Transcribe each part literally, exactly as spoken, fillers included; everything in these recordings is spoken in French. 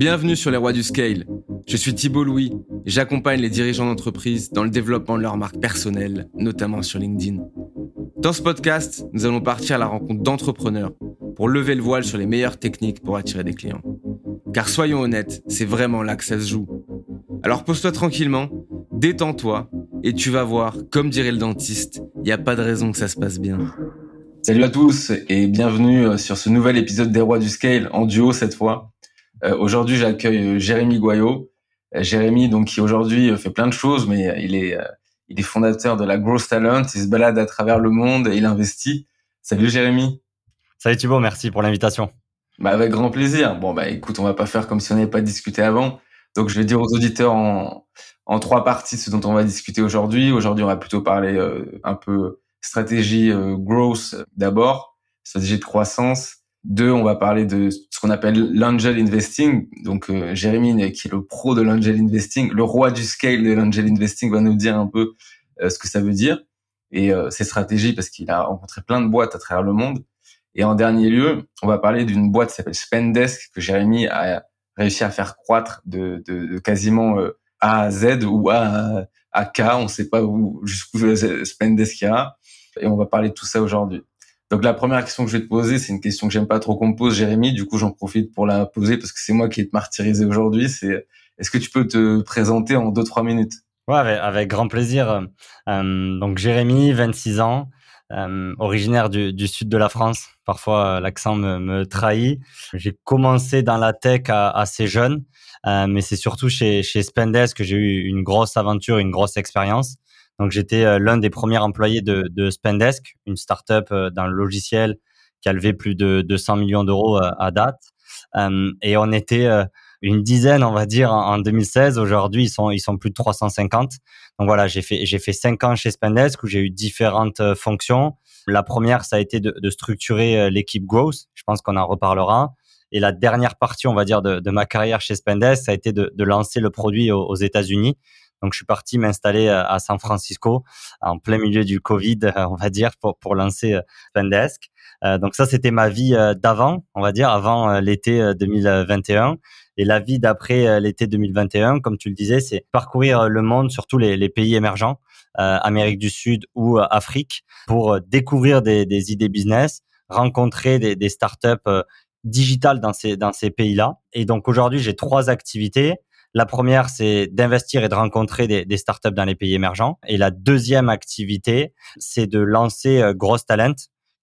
Bienvenue sur les Rois du Scale. Je suis Thibaut Louis et j'accompagne les dirigeants d'entreprise dans le développement de leur marque personnelle, notamment sur LinkedIn. Dans ce podcast, nous allons partir à la rencontre d'entrepreneurs pour lever le voile sur les meilleures techniques pour attirer des clients. Car soyons honnêtes, c'est vraiment là que ça se joue. Alors pose-toi tranquillement, détends-toi et tu vas voir, comme dirait le dentiste, il n'y a pas de raison que ça se passe bien. Salut à tous et bienvenue sur ce nouvel épisode des Rois du Scale, en duo cette fois. Euh, aujourd'hui, j'accueille Jérémy Goyot. Euh, Jérémy, donc, qui aujourd'hui fait plein de choses, mais il est, euh, il est fondateur de la Growth Talent. Il se balade à travers le monde et il investit. Salut Jérémy. Salut Thibaut, merci pour l'invitation. Bah, avec grand plaisir. Bon, bah, écoute, on va pas faire comme si on n'avait pas discuté avant. Donc, je vais dire aux auditeurs en, en trois parties ce dont on va discuter aujourd'hui. Aujourd'hui, on va plutôt parler euh, un peu stratégie euh, growth d'abord, stratégie de croissance. Deux, on va parler de ce qu'on appelle l'angel investing. Donc, euh, Jérémy, qui est le pro de l'angel investing, le roi du scale de l'angel investing, va nous dire un peu euh, ce que ça veut dire et euh, ses stratégies, parce qu'il a rencontré plein de boîtes à travers le monde. Et en dernier lieu, on va parler d'une boîte qui s'appelle Spendesk, que Jérémy a réussi à faire croître de, de, de quasiment euh, A à Z ou A à K, on ne sait pas où, jusqu'où Spendesk ira. Et on va parler de tout ça aujourd'hui. Donc, la première question que je vais te poser, c'est une question que j'aime pas trop qu'on me pose, Jérémy. Du coup, j'en profite pour la poser parce que c'est moi qui ai te martyrisé aujourd'hui. C'est, est-ce que tu peux te présenter en deux, trois minutes? Ouais, avec, avec grand plaisir. Euh, donc, Jérémy, vingt-six ans, euh, originaire du, du sud de la France. Parfois, l'accent me, me trahit. J'ai commencé dans la tech assez jeune, euh, mais c'est surtout chez, chez Spendesk que j'ai eu une grosse aventure, une grosse expérience. Donc, j'étais l'un des premiers employés de, de Spendesk, une start-up dans le logiciel qui a levé plus de deux cents millions d'euros à date. Et on était une dizaine, on va dire, en deux mille seize. Aujourd'hui, ils sont, ils sont plus de trois cent cinquante. Donc voilà, j'ai fait, j'ai fait cinq ans chez Spendesk où j'ai eu différentes fonctions. La première, ça a été de, de structurer l'équipe Growth. Je pense qu'on en reparlera. Et la dernière partie, on va dire, de, de ma carrière chez Spendesk, ça a été de, de lancer le produit aux, aux États-Unis. Donc, je suis parti m'installer à San Francisco en plein milieu du Covid, on va dire, pour, pour lancer Spendesk. Euh, donc, ça, c'était ma vie d'avant, on va dire, avant l'été deux mille vingt et un. Et la vie d'après l'été deux mille vingt et un, comme tu le disais, c'est parcourir le monde, surtout les, les pays émergents, euh, Amérique du Sud ou Afrique, pour découvrir des, des idées business, rencontrer des, des startups euh, digitales dans ces, dans ces pays-là. Et donc, aujourd'hui, j'ai trois activités. La première, c'est d'investir et de rencontrer des, des startups dans les pays émergents. Et la deuxième activité, c'est de lancer euh, Growth Talent,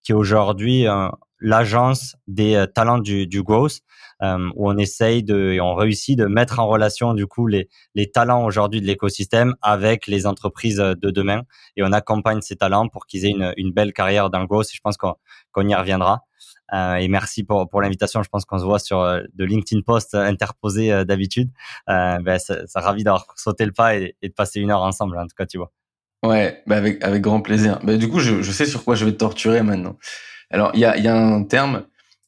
qui est aujourd'hui euh, l'agence des euh, talents du, du Growth, euh, où on essaye de, et on réussit de mettre en relation, du coup, les, les talents aujourd'hui de l'écosystème avec les entreprises de demain. Et on accompagne ces talents pour qu'ils aient une, une belle carrière dans le Growth. Et je pense qu'on, qu'on y reviendra. Euh, et merci pour, pour l'invitation. Je pense qu'on se voit sur euh, de LinkedIn posts euh, interposés euh, d'habitude. Euh, ben, ça, ça ravit d'avoir sauté le pas et, et de passer une heure ensemble, hein, en tout cas, tu vois. Ouais, bah avec, avec grand plaisir. Bah, du coup, je, je sais sur quoi je vais te torturer maintenant. Alors, il y a, y a un terme,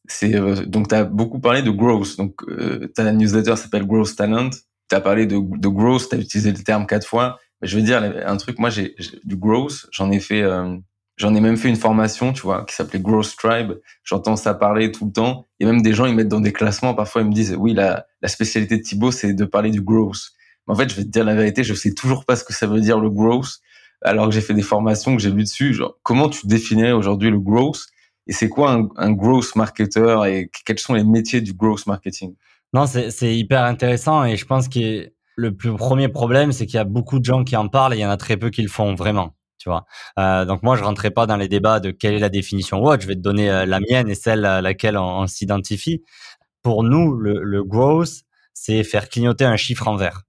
c'est, euh, donc tu as beaucoup parlé de growth. Donc, euh, ta newsletter s'appelle Growth Talent. Tu as parlé de, de growth, tu as utilisé le terme quatre fois. Mais je veux dire, un truc, moi, j'ai, j'ai du growth, j'en ai fait... Euh, J'en ai même fait une formation, tu vois, qui s'appelait Growth Tribe. J'entends ça parler tout le temps. Et même des gens, ils mettent dans des classements. Parfois, ils me disent, oui, la, la spécialité de Thibaut, c'est de parler du growth. Mais en fait, je vais te dire la vérité, je sais toujours pas ce que ça veut dire le growth. Alors que j'ai fait des formations, que j'ai lu dessus. Genre, comment tu définirais aujourd'hui le growth? Et c'est quoi un, un growth marketer? Et quels sont les métiers du growth marketing? Non, c'est, c'est hyper intéressant. Et je pense que le plus premier problème, c'est qu'il y a beaucoup de gens qui en parlent et il y en a très peu qui le font vraiment. Tu vois. Euh, donc moi, je rentrais pas dans les débats de quelle est la définition ou autre. Je vais te donner euh, la mienne et celle à laquelle on, on s'identifie. Pour nous, le, le growth, c'est faire clignoter un chiffre en vert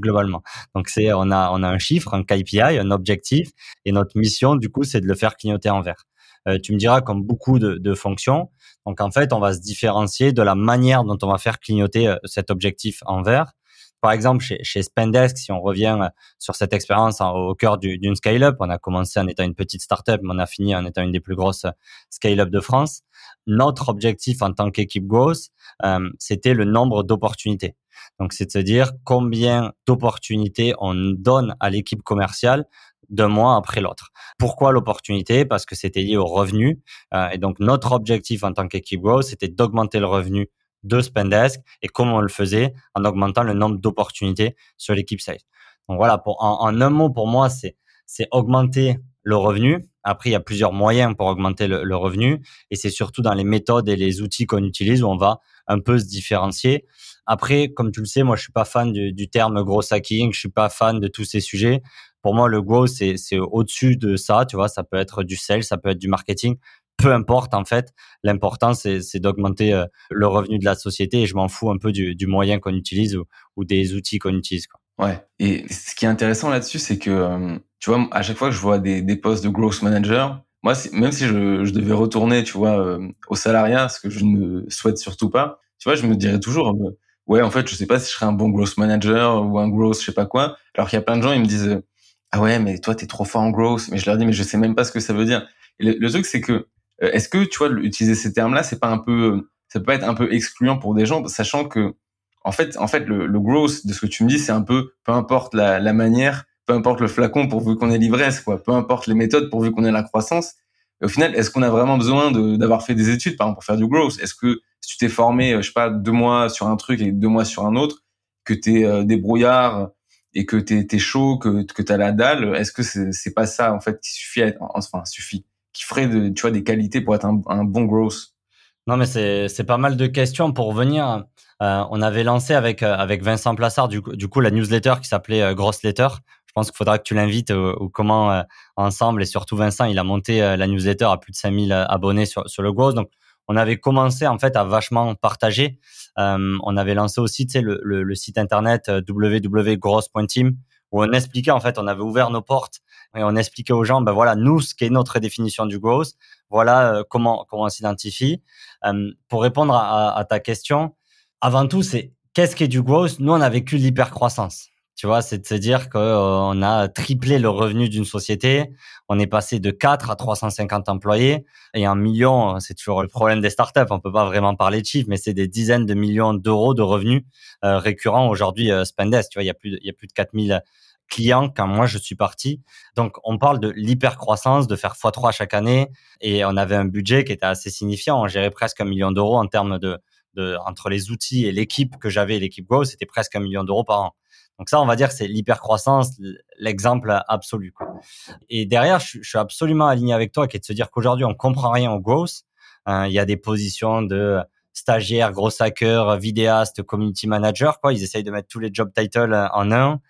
globalement. Donc c'est on a on a un chiffre, un K P I, un objectif, et notre mission du coup, c'est de le faire clignoter en vert. Euh, tu me diras comme beaucoup de, de fonctions. Donc en fait, on va se différencier de la manière dont on va faire clignoter euh, cet objectif en vert. Par exemple, chez, chez Spendesk, si on revient sur cette expérience au cœur du, d'une scale-up, on a commencé en étant une petite start-up, mais on a fini en étant une des plus grosses scale-up de France. Notre objectif en tant qu'équipe Growth, euh, c'était le nombre d'opportunités. Donc, c'est de se dire combien d'opportunités on donne à l'équipe commerciale d'un mois après l'autre. Pourquoi l'opportunité? Parce que c'était lié au revenu. Euh, et donc, notre objectif en tant qu'équipe Growth, c'était d'augmenter le revenu de Spendesk et comment on le faisait en augmentant le nombre d'opportunités sur l'équipe sales. Donc voilà, pour, en, en un mot, pour moi, c'est, c'est augmenter le revenu. Après, il y a plusieurs moyens pour augmenter le, le revenu et c'est surtout dans les méthodes et les outils qu'on utilise où on va un peu se différencier. Après, comme tu le sais, moi, je suis pas fan du, du terme growth hacking, je suis pas fan de tous ces sujets. Pour moi, le growth, c'est, c'est au-dessus de ça, tu vois, ça peut être du sales, ça peut être du marketing. Peu importe, en fait, l'important, c'est, c'est d'augmenter euh, le revenu de la société et je m'en fous un peu du, du moyen qu'on utilise ou, ou des outils qu'on utilise, quoi. Ouais. Et ce qui est intéressant là-dessus, c'est que, euh, tu vois, à chaque fois que je vois des, des postes de growth manager, moi, même si je, je devais retourner, tu vois, euh, au salariat, ce que je ne souhaite surtout pas, tu vois, je me dirais toujours, euh, ouais, en fait, je sais pas si je serais un bon growth manager ou un growth, je sais pas quoi. Alors qu'il y a plein de gens, ils me disent, ah ouais, mais toi, t'es trop fort en growth. Mais je leur dis, mais je sais même pas ce que ça veut dire. Et le, le truc, c'est que, euh, est-ce que, tu vois, utiliser ces termes-là, c'est pas un peu, ça peut pas être un peu excluant pour des gens, sachant que, En fait, en fait, le, le growth de ce que tu me dis, c'est un peu, peu importe la, la manière, peu importe le flacon pourvu qu'on ait l'ivresse, quoi. Peu importe les méthodes pourvu qu'on ait la croissance. Et au final, est-ce qu'on a vraiment besoin de, d'avoir fait des études, par exemple, pour faire du growth? Est-ce que si tu t'es formé, je sais pas, deux mois sur un truc et deux mois sur un autre, que t'es euh, débrouillard et que t'es, t'es chaud, que, que t'as la dalle, est-ce que c'est, c'est pas ça, en fait, qui suffit à être, enfin, suffit, qui ferait de, tu vois, des qualités pour être un, un bon growth? Non, mais c'est, c'est pas mal de questions pour revenir. Euh, on avait lancé avec, avec Vincent Plassard, du coup, du coup, la newsletter qui s'appelait euh, Grosse Letter. Je pense qu'il faudra que tu l'invites ou, ou comment euh, ensemble. Et surtout, Vincent, il a monté euh, la newsletter à plus de cinq mille abonnés sur, sur le growth. Donc, on avait commencé, en fait, à vachement partager. Euh, on avait lancé aussi, tu sais, le, le, le site internet euh, w w w point growth point team où on expliquait, en fait, on avait ouvert nos portes et on expliquait aux gens, ben voilà, nous, ce qu'est notre définition du growth. Voilà euh, comment, comment on s'identifie. Euh, pour répondre à, à, à ta question, avant tout, c'est qu'est-ce qu'est du growth? Nous, on a vécu l'hypercroissance. Tu vois, c'est de se dire qu'on euh, a triplé le revenu d'une société. On est passé de quatre à trois cent cinquante employés et un million, c'est toujours le problème des startups. On peut pas vraiment parler de chiffres, mais c'est des dizaines de millions d'euros de revenus euh, récurrents. Aujourd'hui, euh, Spendesk, tu vois, il y a plus de, il y a plus de quatre mille clients quand moi je suis parti. Donc, on parle de l'hypercroissance, de faire fois trois chaque année et on avait un budget qui était assez signifiant. On gérait presque un million d'euros en termes de, de, entre les outils et l'équipe que j'avais, l'équipe Go, c'était presque un million d'euros par an. Donc ça, on va dire que c'est l'hypercroissance, l'exemple absolu, quoi. Et derrière, je, je suis absolument aligné avec toi qui est de se dire qu'aujourd'hui, on comprend rien au growth. Euh, il y a des positions de stagiaire, gros hacker, vidéaste, community manager, quoi. Ils essayent de mettre tous les job titles en un.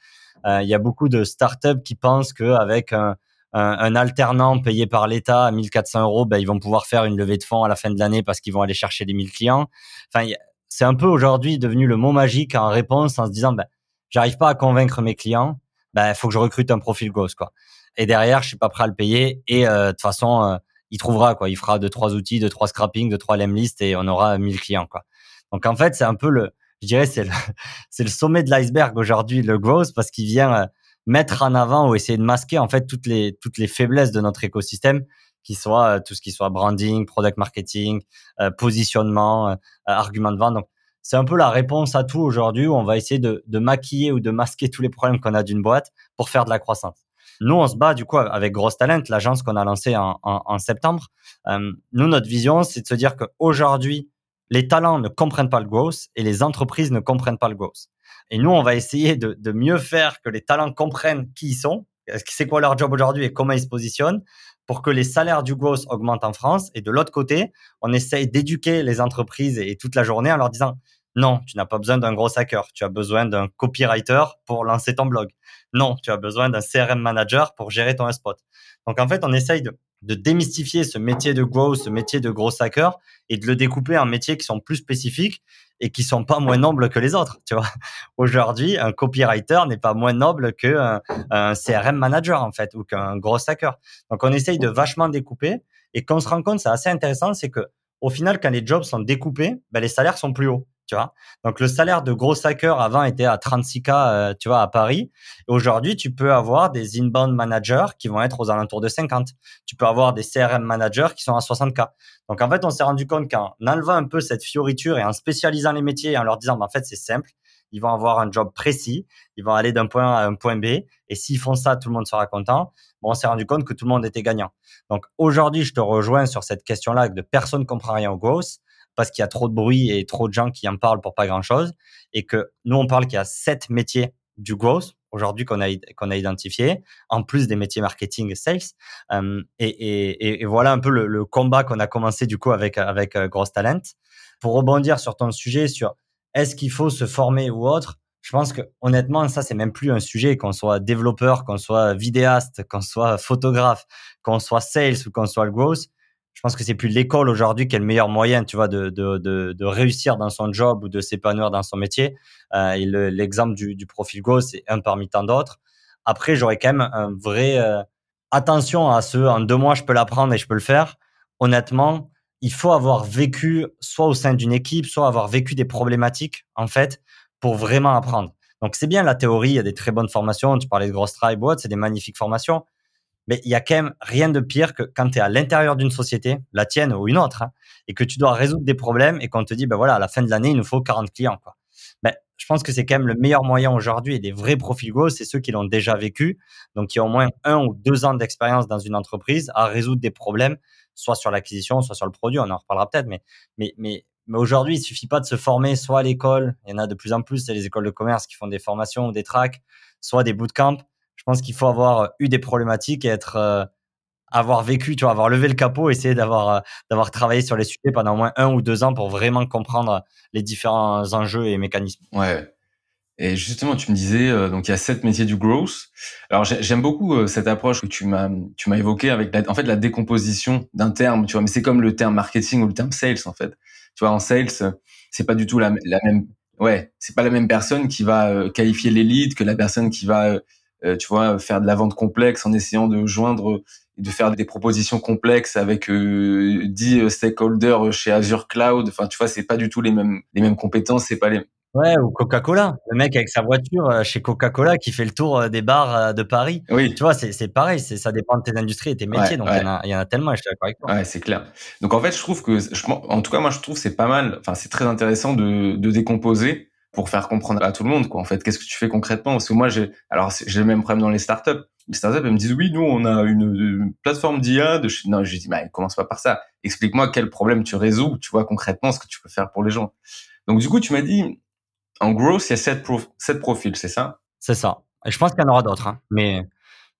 Euh, il y a beaucoup de startups qui pensent qu'avec un, un, un alternant payé par l'État à mille quatre cents euros, ben, ils vont pouvoir faire une levée de fonds à la fin de l'année parce qu'ils vont aller chercher les mille clients. Enfin, il y a, c'est un peu aujourd'hui devenu le mot magique en réponse en se disant, ben, j'arrive pas à convaincre mes clients, ben, faut que je recrute un profil ghost, quoi. Et derrière, je suis pas prêt à le payer et, euh, de toute façon, euh, il trouvera, quoi. Il fera deux, trois outils, deux, trois scrapping, deux, trois Lemlist et on aura mille clients, quoi. Donc, en fait, c'est un peu le, je dirais, c'est le, c'est le sommet de l'iceberg aujourd'hui, le growth, parce qu'il vient euh, mettre en avant ou essayer de masquer, en fait, toutes les, toutes les faiblesses de notre écosystème, qui soit, euh, tout ce qui soit branding, product marketing, euh, positionnement, euh, argument de vente. Donc, c'est un peu la réponse à tout aujourd'hui où on va essayer de, de maquiller ou de masquer tous les problèmes qu'on a d'une boîte pour faire de la croissance. Nous, on se bat du coup avec Growth Talent, l'agence qu'on a lancée en, en, en septembre. Euh, nous, notre vision, c'est de se dire qu'aujourd'hui, les talents ne comprennent pas le growth et les entreprises ne comprennent pas le growth. Et nous, on va essayer de, de mieux faire que les talents comprennent qui ils sont, c'est quoi leur job aujourd'hui et comment ils se positionnent pour que les salaires du growth augmentent en France. Et de l'autre côté, on essaye d'éduquer les entreprises et, et toute la journée en leur disant « Non, tu n'as pas besoin d'un gros hacker. Tu as besoin d'un copywriter pour lancer ton blog. Non, tu as besoin d'un C R M manager pour gérer ton spot. » Donc, en fait, on essaye de, de démystifier ce métier de growth, ce métier de gros hacker et de le découper en métiers qui sont plus spécifiques et qui sont pas moins nobles que les autres. Tu vois, aujourd'hui, un copywriter n'est pas moins noble qu'un un C R M manager, en fait, ou qu'un gros hacker. Donc, on essaye de vachement découper et qu'on se rend compte, c'est assez intéressant, c'est que au final, quand les jobs sont découpés, ben, les salaires sont plus hauts. Tu vois, donc le salaire de gros hacker avant était à trente-six mille, euh, tu vois, à Paris. Et aujourd'hui, tu peux avoir des inbound managers qui vont être aux alentours de cinquante. Tu peux avoir des C R M managers qui sont à soixante mille. Donc, en fait, on s'est rendu compte qu'en enlevant un peu cette fioriture et en spécialisant les métiers et en leur disant, bah, en fait, c'est simple. Ils vont avoir un job précis. Ils vont aller d'un point A à un point B. Et s'ils font ça, tout le monde sera content. Bon, on s'est rendu compte que tout le monde était gagnant. Donc, aujourd'hui, je te rejoins sur cette question-là que de personne ne comprend rien au growth. parce qu'il y a trop de bruit et trop de gens qui en parlent pour pas grand-chose. Et que nous, on parle qu'il y a sept métiers du growth aujourd'hui qu'on a, qu'on a identifié, en plus des métiers marketing et sales. Euh, et, et, et voilà un peu le, le combat qu'on a commencé du coup avec, avec euh, Growth Talent. Pour rebondir sur ton sujet, sur est-ce qu'il faut se former ou autre, je pense que honnêtement, ça, c'est même plus un sujet, qu'on soit développeur, qu'on soit vidéaste, qu'on soit photographe, qu'on soit sales ou qu'on soit le growth. Je pense que c'est plus l'école aujourd'hui qui est le meilleur moyen, tu vois, de, de, de, de réussir dans son job ou de s'épanouir dans son métier. Euh, et le, l'exemple du, du profil Go, c'est un parmi tant d'autres. Après, j'aurais quand même un vrai euh, attention à ce, en deux mois, je peux l'apprendre et je peux le faire. Honnêtement, il faut avoir vécu soit au sein d'une équipe, soit avoir vécu des problématiques, en fait, pour vraiment apprendre. Donc, c'est bien la théorie, il y a des très bonnes formations. Tu parlais de Growth Tribe, c'est des magnifiques formations. Mais il y a quand même rien de pire que quand tu es à l'intérieur d'une société, la tienne ou une autre, hein, et que tu dois résoudre des problèmes et qu'on te dit, ben voilà, à la fin de l'année, il nous faut quarante clients, quoi. Ben, je pense que c'est quand même le meilleur moyen aujourd'hui, et des vrais profils Go, c'est ceux qui l'ont déjà vécu, donc qui ont au moins un ou deux ans d'expérience dans une entreprise à résoudre des problèmes, soit sur l'acquisition, soit sur le produit, on en reparlera peut-être, mais, mais, mais, mais aujourd'hui, il ne suffit pas de se former soit à l'école, il y en a de plus en plus, c'est les écoles de commerce qui font des formations ou des tracks, soit des bootcamps. Je pense qu'il faut avoir eu des problématiques et être, euh, avoir vécu, tu vois, avoir levé le capot, essayer d'avoir, euh, d'avoir travaillé sur les sujets pendant au moins un ou deux ans pour vraiment comprendre les différents enjeux et mécanismes. Ouais. Et justement, tu me disais, euh, donc il y a sept métiers du growth. Alors j'ai, j'aime beaucoup euh, cette approche que tu m'as, tu m'as évoquée avec, la, en fait, la décomposition d'un terme. Tu vois, mais c'est comme le terme marketing ou le terme sales, en fait. Tu vois, en sales, c'est pas du tout la, la même. Ouais, c'est pas la même personne qui va euh, qualifier les leads que la personne qui va euh, Euh, tu vois, faire de la vente complexe en essayant de joindre et de faire des propositions complexes avec euh, dix stakeholders chez Azure Cloud. Enfin, tu vois, c'est pas du tout les mêmes, les mêmes compétences, c'est pas les. Ouais, ou Coca-Cola. Le mec avec sa voiture chez Coca-Cola qui fait le tour des bars de Paris. Oui. Tu vois, c'est, c'est pareil. C'est, ça dépend de tes industries et tes métiers. Ouais, donc, ouais. Il, y en a, il y en a tellement, je suis d'accord avec toi. Ouais, c'est clair. Donc, en fait, je trouve que, je, en tout cas, moi, je trouve que c'est pas mal. Enfin, c'est très intéressant de, de décomposer, pour faire comprendre à tout le monde, quoi. En fait, qu'est-ce que tu fais concrètement? Parce que moi, j'ai, alors, j'ai le même problème dans les startups. Les startups, elles me disent, oui, nous, on a une, une plateforme d'I A. De... Non, je dis, bah, commence pas par ça. Explique-moi quel problème tu résous, tu vois, concrètement, ce que tu peux faire pour les gens. Donc, du coup, tu m'as dit, en gros, il y a sept, prof... sept profils, c'est ça? C'est ça. Et je pense qu'il y en aura d'autres, hein. Mais,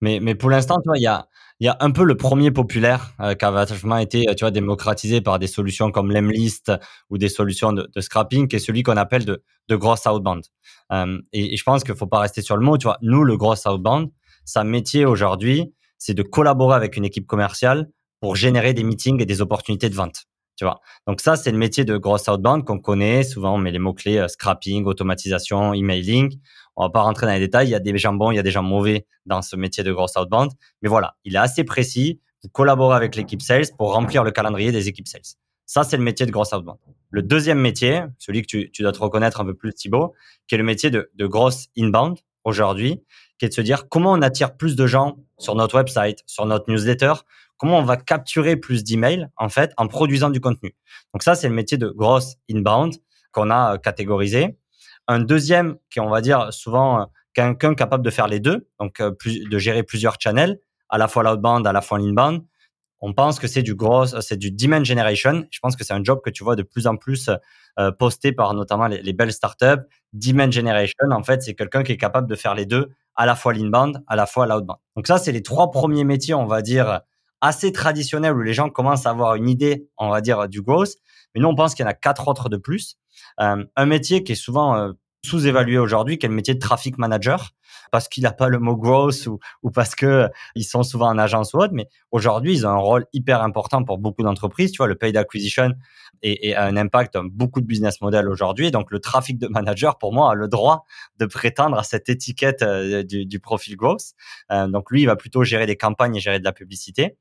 mais, mais pour l'instant, tu vois, il y a, il y a un peu le premier populaire euh, qui a vachement été, tu vois, démocratisé par des solutions comme Lemlist ou des solutions de, de scrapping, qui est celui qu'on appelle de, de gross outbound. Euh, et, et je pense qu'il faut pas rester sur le mot, tu vois. Nous, le gross outbound, sa métier aujourd'hui, c'est de collaborer avec une équipe commerciale pour générer des meetings et des opportunités de vente. Tu vois. Donc ça, c'est le métier de gross outbound qu'on connaît. Souvent, on met les mots-clés euh, scrapping, automatisation, emailing. On va pas rentrer dans les détails. Il y a des gens bons, il y a des gens mauvais dans ce métier de gross outbound. Mais voilà, il est assez précis. Vous collaborez avec l'équipe sales pour remplir le calendrier des équipes sales. Ça, c'est le métier de gross outbound. Le deuxième métier, celui que tu, tu dois te reconnaître un peu plus, Thibaut, qui est le métier de, de gross inbound aujourd'hui, qui est de se dire comment on attire plus de gens sur notre website, sur notre newsletter. Comment on va capturer plus d'emails, en fait, en produisant du contenu. Donc ça, c'est le métier de gross inbound qu'on a euh, catégorisé. Un deuxième qui est, on va dire, souvent euh, quelqu'un capable de faire les deux, donc euh, plus, de gérer plusieurs channels, à la fois l'outbound, à la fois l'inbound. On pense que c'est du gross, euh, c'est du demand generation. Je pense que c'est un job que tu vois de plus en plus euh, posté par notamment les, les belles startups. Demand generation, en fait, c'est quelqu'un qui est capable de faire les deux, à la fois l'inbound, à la fois l'outbound. Donc ça, c'est les trois premiers métiers, on va dire, assez traditionnel où les gens commencent à avoir une idée, on va dire, du growth. Mais nous, on pense qu'il y en a quatre autres de plus. Euh, un métier qui est souvent euh, sous-évalué aujourd'hui, qui est le métier de traffic manager, parce qu'il n'a pas le mot growth ou, ou parce que euh, ils sont souvent en agence ou autre. Mais aujourd'hui, ils ont un rôle hyper important pour beaucoup d'entreprises. Tu vois, le paid acquisition est, est un impact dans beaucoup de business models aujourd'hui. Donc, le traffic de manager, pour moi, a le droit de prétendre à cette étiquette euh, du, du profil growth. Euh, donc, lui, il va plutôt gérer des campagnes et gérer de la publicité.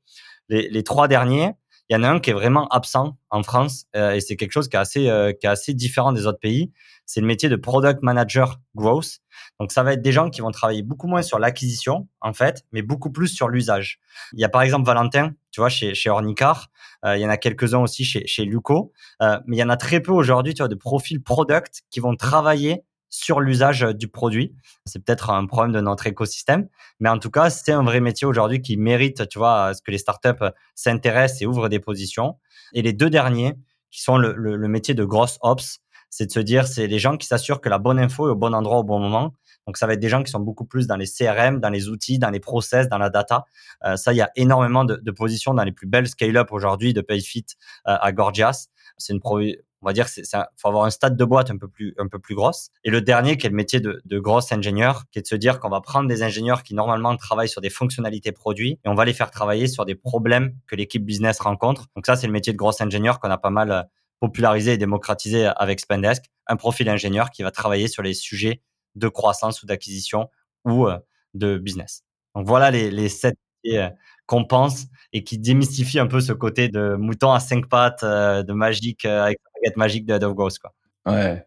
Les, les trois derniers, il y en a un qui est vraiment absent en France euh, et c'est quelque chose qui est assez, euh, qui est assez différent des autres pays. C'est le métier de product manager growth. Donc, ça va être des gens qui vont travailler beaucoup moins sur l'acquisition, en fait, mais beaucoup plus sur l'usage. Il y a par exemple Valentin, tu vois, chez, chez Ornicar. Euh, il y en a quelques-uns aussi chez, chez Luco. Euh, mais il y en a très peu aujourd'hui, tu vois, de profils product qui vont travailler sur l'usage du produit. C'est peut-être un problème de notre écosystème, mais en tout cas, c'est un vrai métier aujourd'hui qui mérite, tu vois, à ce que les startups s'intéressent et ouvrent des positions. Et les deux derniers, qui sont le, le, le métier de growth ops. C'est de se dire, c'est les gens qui s'assurent que la bonne info est au bon endroit au bon moment. Donc, ça va être des gens qui sont beaucoup plus dans les C R M, dans les outils, dans les process, dans la data. Euh, ça, il y a énormément de, de positions dans les plus belles scale-up aujourd'hui de Payfit euh, à Gorgias. C'est une pro- on va dire que c'est, c'est un, faut avoir un stade de boîte un peu plus, un peu plus grosse. Et le dernier, qui est le métier de, de gros ingénieur, qui est de se dire qu'on va prendre des ingénieurs qui normalement travaillent sur des fonctionnalités produits et on va les faire travailler sur des problèmes que l'équipe business rencontre. Donc ça, c'est le métier de gros ingénieur qu'on a pas mal euh, popularisé et démocratisé avec Spendesk. Un profil ingénieur qui va travailler sur les sujets de croissance ou d'acquisition ou euh, de business. Donc voilà les, les sept euh, qu'on pense et qui démystifient un peu ce côté de mouton à cinq pattes, euh, de magique, euh, avec la baguette magique de Head of Growth, quoi. Ouais.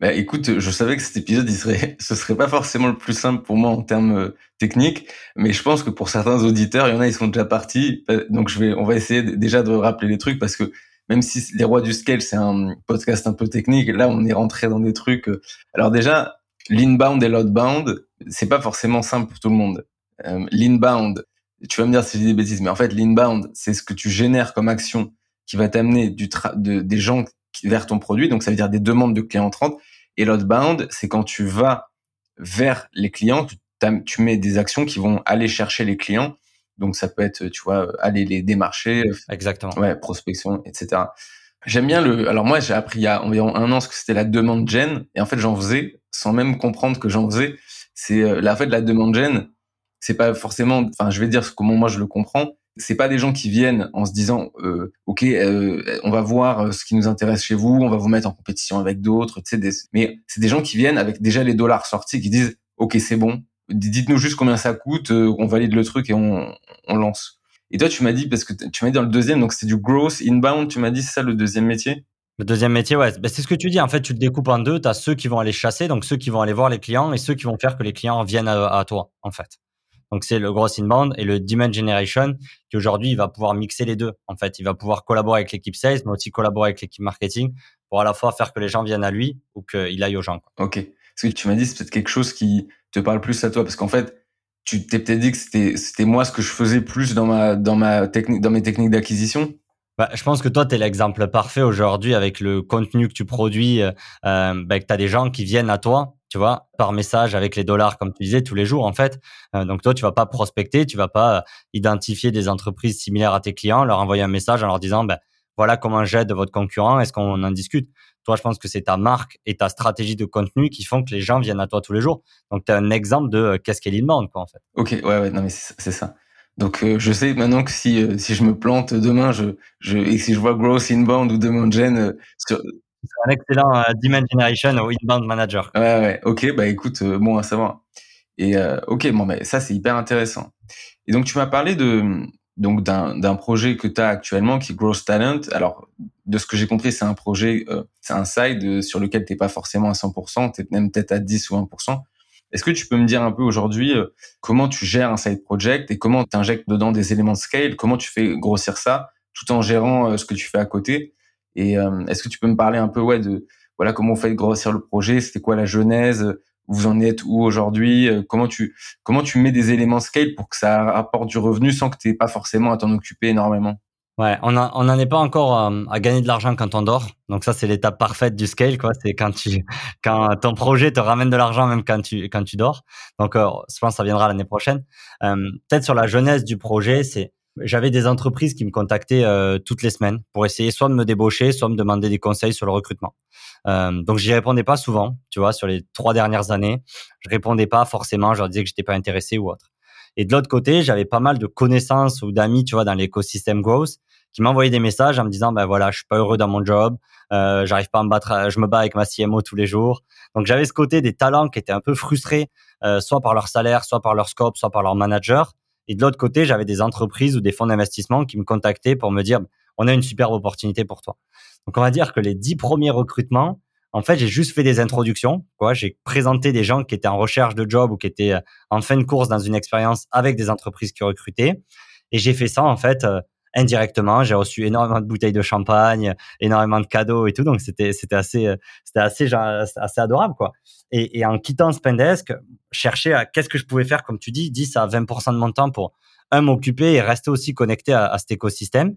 Bah, écoute, je savais que cet épisode, il serait, ce serait pas forcément le plus simple pour moi en termes euh, techniques, mais je pense que pour certains auditeurs, il y en a, ils sont déjà partis. Donc, je vais, on va essayer d- déjà de rappeler les trucs parce que même si Les Rois du Scale, c'est un podcast un peu technique, là, on est rentré dans des trucs. Euh, alors déjà, l'inbound et l'outbound, c'est pas forcément simple pour tout le monde. Euh, l'inbound, tu vas me dire si je dis des bêtises, mais en fait, l'inbound, c'est ce que tu génères comme action qui va t'amener du tra- de, des gens qui, vers ton produit. Donc, ça veut dire des demandes de clients entrantes. Et l'outbound, c'est quand tu vas vers les clients, tu, tu mets des actions qui vont aller chercher les clients. Donc, ça peut être, tu vois, aller les démarcher. Exactement. Ouais, prospection, et cetera. J'aime bien le... Alors, moi, j'ai appris il y a environ un an ce que c'était la demande gen. Et en fait, j'en faisais sans même comprendre que j'en faisais. C'est, en fait, la demande gen... C'est pas forcément, enfin, je vais dire comment moi je le comprends. C'est pas des gens qui viennent en se disant, euh, ok, euh, on va voir ce qui nous intéresse chez vous, on va vous mettre en compétition avec d'autres, tu sais. Des... Mais c'est des gens qui viennent avec déjà les dollars sortis, qui disent, ok, c'est bon, dites-nous juste combien ça coûte, euh, on valide le truc et on, on lance. Et toi, tu m'as dit parce que tu m'as dit dans le deuxième, donc c'était du growth inbound. Tu m'as dit c'est ça le deuxième métier. Le deuxième métier, ouais, ben, c'est ce que tu dis. En fait, tu le découpes en deux. Tu as ceux qui vont aller chasser, donc ceux qui vont aller voir les clients, et ceux qui vont faire que les clients viennent à, à toi, en fait. Donc, c'est le growth inbound et le demand generation qui aujourd'hui, il va pouvoir mixer les deux. En fait, il va pouvoir collaborer avec l'équipe sales, mais aussi collaborer avec l'équipe marketing pour à la fois faire que les gens viennent à lui ou qu'il aille aux gens, quoi. OK. Ce que tu m'as dit, c'est peut-être quelque chose qui te parle plus à toi parce qu'en fait, tu t'es peut-être dit que c'était, c'était moi ce que je faisais plus dans ma, dans ma technique, dans mes techniques d'acquisition. Bah, je pense que toi, tu es l'exemple parfait aujourd'hui avec le contenu que tu produis, euh, bah, que tu as des gens qui viennent à toi. Tu vois, par message avec les dollars, comme tu disais, tous les jours, en fait. Euh, donc, toi, tu vas pas prospecter, tu vas pas identifier des entreprises similaires à tes clients, leur envoyer un message en leur disant, ben, voilà comment j'aide votre concurrent, est-ce qu'on en discute? Toi, je pense que c'est ta marque et ta stratégie de contenu qui font que les gens viennent à toi tous les jours. Donc, tu as un exemple de euh, qu'est-ce qu'est l'inbound, quoi, en fait. Ok, ouais, ouais, non, mais c'est, c'est ça. Donc, euh, je sais maintenant que si, euh, si je me plante demain, je, je, et si je vois growth inbound ou demand gen, euh, sur... C'est un excellent euh, demand generation ou inbound manager. Ouais, ouais. Ok, bah écoute, euh, bon à savoir. Et euh, ok, bon, bah, ça c'est hyper intéressant. Et donc tu m'as parlé de donc d'un d'un projet que tu as actuellement qui est Growth Talent. Alors de ce que j'ai compris, c'est un projet, euh, c'est un side euh, sur lequel t'es pas forcément à cent pour cent, t'es même peut-être à dix ou vingt pour cent. Est-ce que tu peux me dire un peu aujourd'hui euh, comment tu gères un side project et comment t'injectes dedans des éléments de scale, comment tu fais grossir ça tout en gérant euh, ce que tu fais à côté? Et euh, est-ce que tu peux me parler un peu ouais de voilà comment vous faites grossir le projet, c'était quoi la genèse, vous en êtes où aujourd'hui, euh, comment tu comment tu mets des éléments scale pour que ça apporte du revenu sans que tu aies pas forcément à t'en occuper énormément. Ouais, on a, on n'en est pas encore euh, à gagner de l'argent quand on dort. Donc ça c'est l'étape parfaite du scale, quoi, c'est quand tu quand ton projet te ramène de l'argent même quand tu quand tu dors. Donc euh, je pense que ça viendra l'année prochaine. Euh, peut-être sur la genèse du projet, c'est j'avais des entreprises qui me contactaient euh, toutes les semaines pour essayer soit de me débaucher, soit de me demander des conseils sur le recrutement. Euh, donc, j'y répondais pas souvent, tu vois, sur les trois dernières années. Je répondais pas forcément, je leur disais que j'étais pas intéressé ou autre. Et de l'autre côté, j'avais pas mal de connaissances ou d'amis, tu vois, dans l'écosystème growth qui m'envoyaient des messages en me disant, ben voilà, je suis pas heureux dans mon job, euh, j'arrive pas à me battre, à, je me bats avec ma C M O tous les jours. Donc, j'avais ce côté des talents qui étaient un peu frustrés, euh, soit par leur salaire, soit par leur scope, soit par leur manager. Et de l'autre côté, j'avais des entreprises ou des fonds d'investissement qui me contactaient pour me dire « on a une superbe opportunité pour toi ». Donc, on va dire que les dix premiers recrutements, en fait, j'ai juste fait des introductions, quoi. J'ai présenté des gens qui étaient en recherche de job ou qui étaient en fin de course dans une expérience avec des entreprises qui recrutaient. Et j'ai fait ça, en fait, euh, indirectement. J'ai reçu énormément de bouteilles de champagne, énormément de cadeaux et tout. Donc, c'était, c'était, assez, euh, c'était assez, genre, assez adorable, quoi. Et, et en quittant Spendesk, chercher à qu'est-ce que je pouvais faire, comme tu dis, dix à vingt pour cent de mon temps pour, un, m'occuper et rester aussi connecté à, à cet écosystème.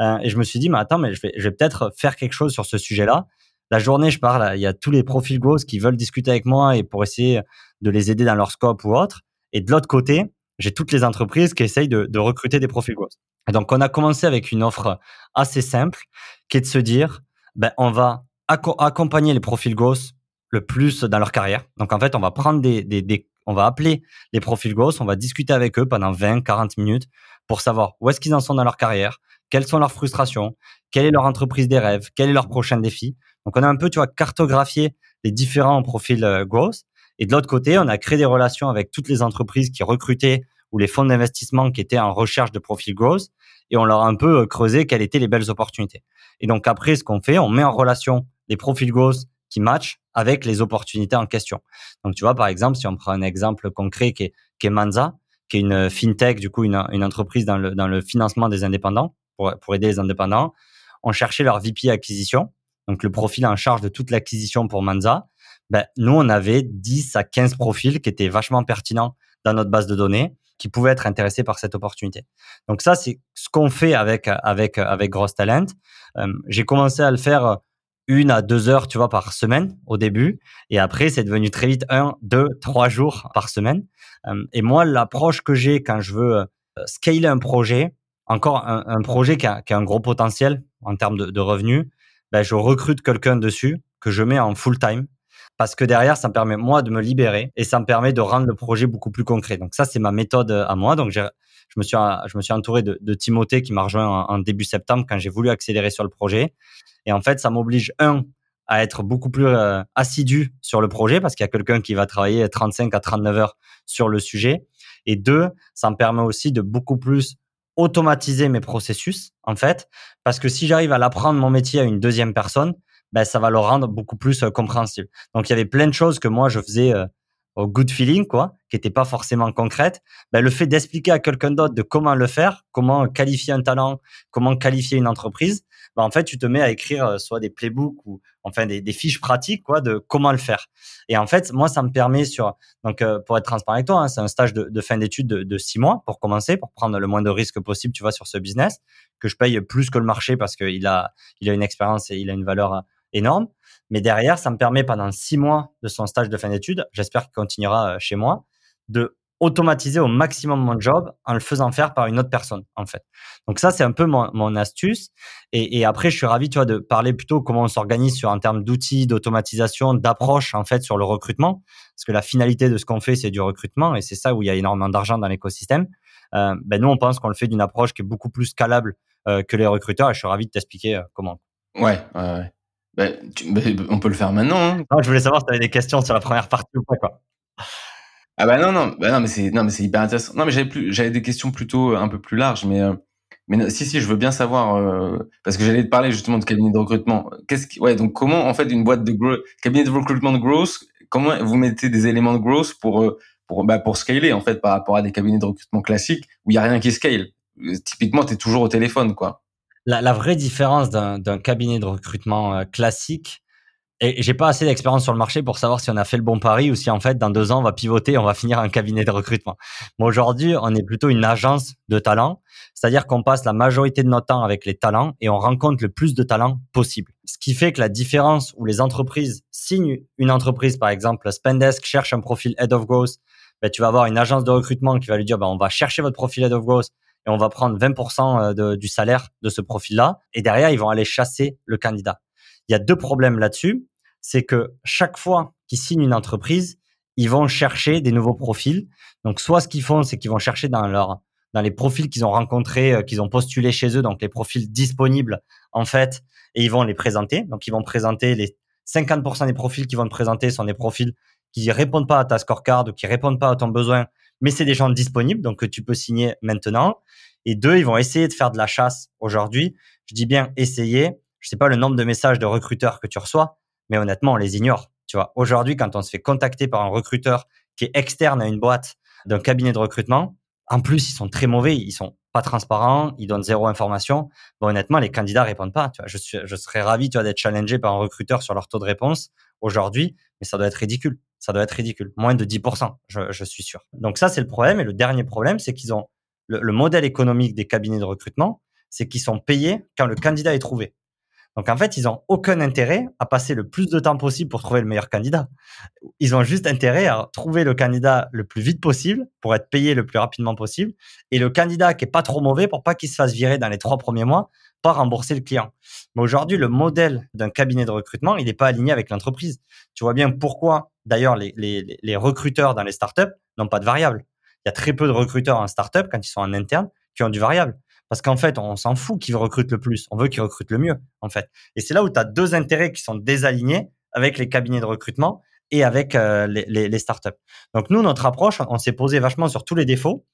Euh, et je me suis dit, mais attends, mais je vais, je vais peut-être faire quelque chose sur ce sujet-là. La journée, je parle, il y a tous les profils growth qui veulent discuter avec moi et pour essayer de les aider dans leur scope ou autre. Et de l'autre côté, j'ai toutes les entreprises qui essayent de, de recruter des profils growth. Et donc, on a commencé avec une offre assez simple qui est de se dire, ben, on va ac- accompagner les profils growth le plus dans leur carrière. Donc, en fait, on va prendre des, des, des on va appeler les profils growth, on va discuter avec eux pendant vingt, quarante minutes pour savoir où est-ce qu'ils en sont dans leur carrière, quelles sont leurs frustrations, quelle est leur entreprise des rêves, quel est leur prochain défi. Donc, on a un peu, tu vois, cartographié les différents profils euh, growth. Et de l'autre côté, on a créé des relations avec toutes les entreprises qui recrutaient ou les fonds d'investissement qui étaient en recherche de profils growth. Et on leur a un peu euh, creusé quelles étaient les belles opportunités. Et donc, après, ce qu'on fait, on met en relation les profils growth qui matchent avec les opportunités en question. Donc, tu vois, par exemple, si on prend un exemple concret qui est, qui est Mansa, qui est une fintech, du coup, une, une entreprise dans le, dans le financement des indépendants, pour, pour aider les indépendants, on cherchait leur V P acquisition. Donc, le profil en charge de toute l'acquisition pour Mansa, ben, nous, on avait dix à quinze profils qui étaient vachement pertinents dans notre base de données, qui pouvaient être intéressés par cette opportunité. Donc, ça, c'est ce qu'on fait avec, avec, avec Growth Talent. Euh, j'ai commencé à le faire une à deux heures, tu vois, par semaine au début. Et après, c'est devenu très vite un, deux, trois jours par semaine. Euh, et moi, l'approche que j'ai quand je veux euh, scaler un projet, encore un, un projet qui a, qui a un gros potentiel en termes de, de revenus, ben, je recrute quelqu'un dessus que je mets en full-time parce que derrière, ça me permet, moi, de me libérer et ça me permet de rendre le projet beaucoup plus concret. Donc, ça, c'est ma méthode à moi. Donc, j'ai, je, me suis, je me suis entouré de, de Timothée qui m'a rejoint en, en début septembre quand j'ai voulu accélérer sur le projet. Et en fait, ça m'oblige, un, à être beaucoup plus euh, assidu sur le projet parce qu'il y a quelqu'un qui va travailler trente-cinq à trente-neuf heures sur le sujet. Et deux, ça me permet aussi de beaucoup plus automatiser mes processus, en fait, parce que si j'arrive à l'apprendre mon métier à une deuxième personne, ben, ça va le rendre beaucoup plus euh, compréhensible. Donc, il y avait plein de choses que moi, je faisais euh, au good feeling, quoi, qui n'étaient pas forcément concrètes. Ben, le fait d'expliquer à quelqu'un d'autre de comment le faire, comment qualifier un talent, comment qualifier une entreprise, ben, en fait, tu te mets à écrire euh, soit des playbooks ou enfin des, des fiches pratiques, quoi, de comment le faire. Et en fait, moi, ça me permet sur... Donc, euh, pour être transparent avec toi, hein, c'est un stage de, de fin d'études de, de six mois pour commencer, pour prendre le moins de risques possible, tu vois, sur ce business, que je paye plus que le marché parce qu'il a, il a une expérience et il a une valeur énorme. Mais derrière, ça me permet pendant six mois de son stage de fin d'études, j'espère qu'il continuera chez moi, de automatiser au maximum mon job en le faisant faire par une autre personne, en fait. Donc ça, c'est un peu mon, mon astuce. Et, et après, je suis ravi, tu vois, de parler plutôt comment on s'organise sur en termes d'outils, d'automatisation, d'approche, en fait, sur le recrutement. Parce que la finalité de ce qu'on fait, c'est du recrutement et c'est ça où il y a énormément d'argent dans l'écosystème. Euh, ben nous, on pense qu'on le fait d'une approche qui est beaucoup plus scalable euh, que les recruteurs et je suis ravi de t'expliquer euh, comment. Ouais, euh, ben, tu, ben, on peut le faire maintenant. Hein. Non, je voulais savoir si tu avais des questions sur la première partie ou pas, quoi. Ah bah non non bah non mais c'est non mais c'est hyper intéressant. Non mais j'avais plus j'avais des questions plutôt un peu plus larges mais euh, mais si si je veux bien savoir euh, parce que j'allais te parler justement de cabinet de recrutement. Qu'est-ce qui, ouais donc comment en fait une boîte de gros, cabinet de recrutement de growth, comment vous mettez des éléments de growth pour pour bah pour scaler en fait par rapport à des cabinets de recrutement classiques où il y a rien qui scale. Typiquement t'es toujours au téléphone quoi. La la vraie différence d'un d'un cabinet de recrutement classique. Et j'ai pas assez d'expérience sur le marché pour savoir si on a fait le bon pari ou si, en fait, dans deux ans, on va pivoter et on va finir un cabinet de recrutement. Mais aujourd'hui, on est plutôt une agence de talent. C'est-à-dire qu'on passe la majorité de notre temps avec les talents et on rencontre le plus de talents possible. Ce qui fait que la différence où les entreprises signent une entreprise, par exemple, Spendesk cherche un profil Head of Growth, ben, tu vas avoir une agence de recrutement qui va lui dire, ben, on va chercher votre profil Head of Growth et on va prendre vingt pour cent de, du salaire de ce profil-là. Et derrière, ils vont aller chasser le candidat. Il y a deux problèmes là-dessus. C'est que chaque fois qu'ils signent une entreprise, ils vont chercher des nouveaux profils. Donc, soit ce qu'ils font, c'est qu'ils vont chercher dans leur, dans les profils qu'ils ont rencontrés, qu'ils ont postulés chez eux, donc les profils disponibles, en fait, et ils vont les présenter. Donc, ils vont présenter les cinquante pour cent des profils qu'ils vont te présenter sont des profils qui répondent pas à ta scorecard ou qui répondent pas à ton besoin, mais c'est des gens disponibles, donc que tu peux signer maintenant. Et deux, ils vont essayer de faire de la chasse aujourd'hui. Je dis bien essayer. Je sais pas le nombre de messages de recruteurs que tu reçois, mais honnêtement, on les ignore. Tu vois, aujourd'hui, quand on se fait contacter par un recruteur qui est externe à une boîte d'un cabinet de recrutement, en plus, ils sont très mauvais, ils sont pas transparents, ils donnent zéro information. Bon, honnêtement, les candidats répondent pas. Tu vois, je suis, je serais ravi, tu vois, d'être challengé par un recruteur sur leur taux de réponse aujourd'hui, mais ça doit être ridicule. Ça doit être ridicule. Moins de dix pour cent, je, je suis sûr. Donc ça, c'est le problème. Et le dernier problème, c'est qu'ils ont le, le modèle économique des cabinets de recrutement. c'est qu'ils sont payés quand le candidat est trouvé. Donc, en fait, ils n'ont aucun intérêt à passer le plus de temps possible pour trouver le meilleur candidat. Ils ont juste intérêt à trouver le candidat le plus vite possible pour être payé le plus rapidement possible et le candidat qui n'est pas trop mauvais pour pas qu'il se fasse virer dans les trois premiers mois, pas rembourser le client. Mais aujourd'hui, le modèle d'un cabinet de recrutement, il n'est pas aligné avec l'entreprise. Tu vois bien pourquoi, d'ailleurs, les, les, les recruteurs dans les startups n'ont pas de variable. Il y a très peu de recruteurs en startup, quand ils sont en interne, qui ont du variable. Parce qu'en fait, on s'en fout qu'ils recrutent le plus. On veut qu'ils recrutent le mieux, en fait. Et c'est là où tu as deux intérêts qui sont désalignés avec les cabinets de recrutement et avec euh, les, les, les startups. Donc, nous, notre approche, on s'est posé vachement sur tous les défauts.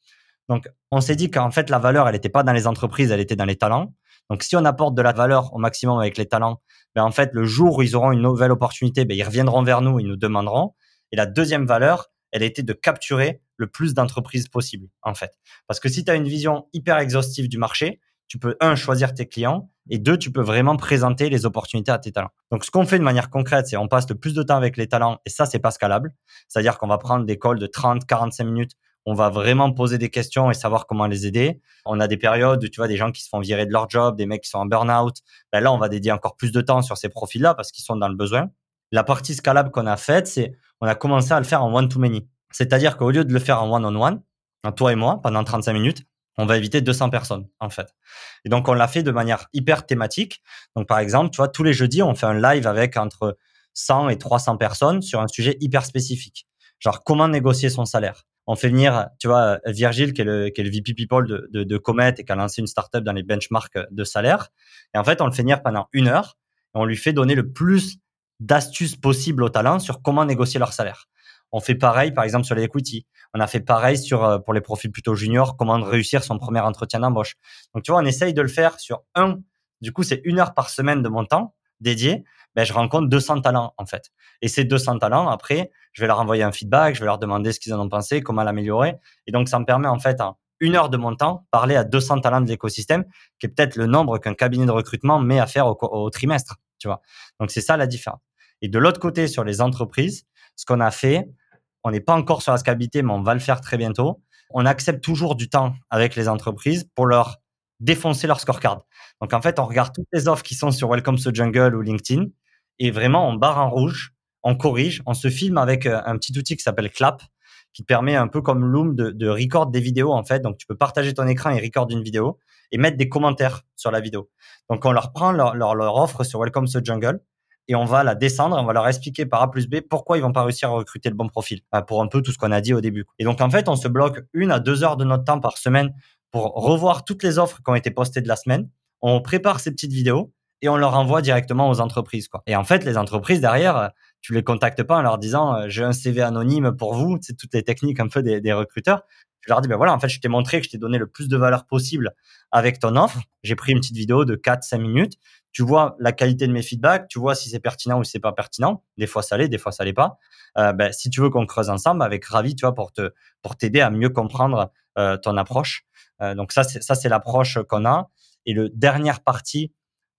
Donc, on s'est dit qu'en fait, la valeur, elle n'était pas dans les entreprises, elle était dans les talents. Donc, si on apporte de la valeur au maximum avec les talents, ben, en fait, le jour où ils auront une nouvelle opportunité, ben, ils reviendront vers nous, ils nous demanderont. Et la deuxième valeur, elle était de capturer le plus d'entreprises possible, en fait. Parce que si tu as une vision hyper exhaustive du marché, tu peux, un, choisir tes clients et deux, tu peux vraiment présenter les opportunités à tes talents. Donc, ce qu'on fait de manière concrète, c'est on passe le plus de temps avec les talents et ça, c'est pas scalable. C'est-à-dire qu'on va prendre des calls de trente, quarante-cinq minutes. On va vraiment poser des questions et savoir comment les aider. On a des périodes où tu vois des gens qui se font virer de leur job, des mecs qui sont en burn-out. Ben là, on va dédier encore plus de temps sur ces profils-là parce qu'ils sont dans le besoin. La partie scalable qu'on a faite, c'est on a commencé à le faire en one-to-many. C'est-à-dire qu'au lieu de le faire en one-on-one, toi et moi, pendant trente-cinq minutes, on va éviter deux cents personnes, en fait. Et donc, on l'a fait de manière hyper thématique. Donc, par exemple, tu vois, tous les jeudis, on fait un live avec entre cent et trois cents personnes sur un sujet hyper spécifique. Genre, comment négocier son salaire? On fait venir, tu vois, Virgile, qui est le, qui est le V P People de, de, de Comet et qui a lancé une startup dans les benchmarks de salaire. Et en fait, on le fait venir pendant une heure et on lui fait donner le plus d'astuces possibles aux talents sur comment négocier leur salaire. On fait pareil, par exemple, sur les equity. On a fait pareil sur, pour les profils plutôt juniors, comment réussir son premier entretien d'embauche. Donc, tu vois, on essaye de le faire sur un. Du coup, c'est une heure par semaine de mon temps dédié. Ben, je rencontre deux cents talents, en fait. Et ces deux cents talents, après, je vais leur envoyer un feedback, je vais leur demander ce qu'ils en ont pensé, comment l'améliorer. Et donc, ça me permet, en fait, en une heure de mon temps, parler à deux cents talents de l'écosystème, qui est peut-être le nombre qu'un cabinet de recrutement met à faire au, au trimestre, tu vois. Donc, c'est ça la différence. Et de l'autre côté, sur les entreprises, ce qu'on a fait, on n'est pas encore sur la scalabilité, mais on va le faire très bientôt. On accepte toujours du temps avec les entreprises pour leur défoncer leur scorecard. Donc, en fait, on regarde toutes les offres qui sont sur Welcome to Jungle ou LinkedIn et vraiment, on barre en rouge, on corrige, on se filme avec un petit outil qui s'appelle Clap qui te permet un peu comme Loom de, de record des vidéos, en fait. Donc, tu peux partager ton écran et record une vidéo et mettre des commentaires sur la vidéo. Donc, on leur prend leur, leur, leur offre sur Welcome to Jungle et on va la descendre, on va leur expliquer par A plus B pourquoi ils vont pas réussir à recruter le bon profil, pour un peu tout ce qu'on a dit au début. Et donc, en fait, on se bloque une à deux heures de notre temps par semaine pour revoir toutes les offres qui ont été postées de la semaine. On prépare ces petites vidéos et on leur envoie directement aux entreprises, quoi. Et en fait, les entreprises, derrière, tu les contactes pas en leur disant « j'ai un C V anonyme pour vous », c'est toutes les techniques un peu des, des recruteurs. Je leur dis, ben voilà, en fait, je t'ai montré que je t'ai donné le plus de valeur possible avec ton offre. J'ai pris une petite vidéo de quatre à cinq minutes. Tu vois la qualité de mes feedbacks, tu vois si c'est pertinent ou si c'est pas pertinent. Des fois, ça l'est, des fois, ça l'est pas. Euh, ben, si tu veux qu'on creuse ensemble, avec ravi, tu vois, pour te, pour t'aider à mieux comprendre euh, ton approche. Euh, donc, ça, c'est, ça, c'est l'approche qu'on a. Et le dernière partie,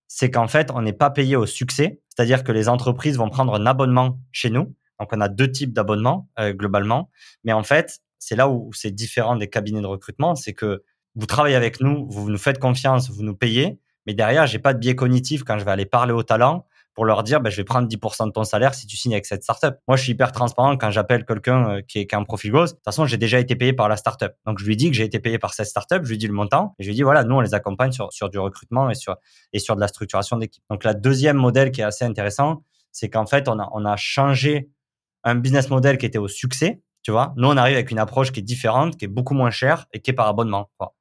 c'est qu'en fait, on n'est pas payé au succès. C'est-à-dire que les entreprises vont prendre un abonnement chez nous. Donc, on a deux types d'abonnements, euh, globalement. Mais en fait, c'est là où c'est différent des cabinets de recrutement, c'est que vous travaillez avec nous, vous nous faites confiance, vous nous payez, mais derrière, j'ai pas de biais cognitif quand je vais aller parler aux talents pour leur dire, ben, je vais prendre dix pour cent de ton salaire si tu signes avec cette startup. Moi, je suis hyper transparent quand j'appelle quelqu'un qui est, qui a un profil growth. De toute façon, j'ai déjà été payé par la startup. Donc, je lui dis que j'ai été payé par cette startup, je lui dis le montant et je lui dis, voilà, nous, on les accompagne sur, sur du recrutement et sur, et sur de la structuration d'équipe. Donc, la deuxième modèle qui est assez intéressant, c'est qu'en fait, on a, on a changé un business model qui était au succès. Tu vois, nous, on arrive avec une approche qui est différente, qui est beaucoup moins chère et qui est par abonnement, quoi.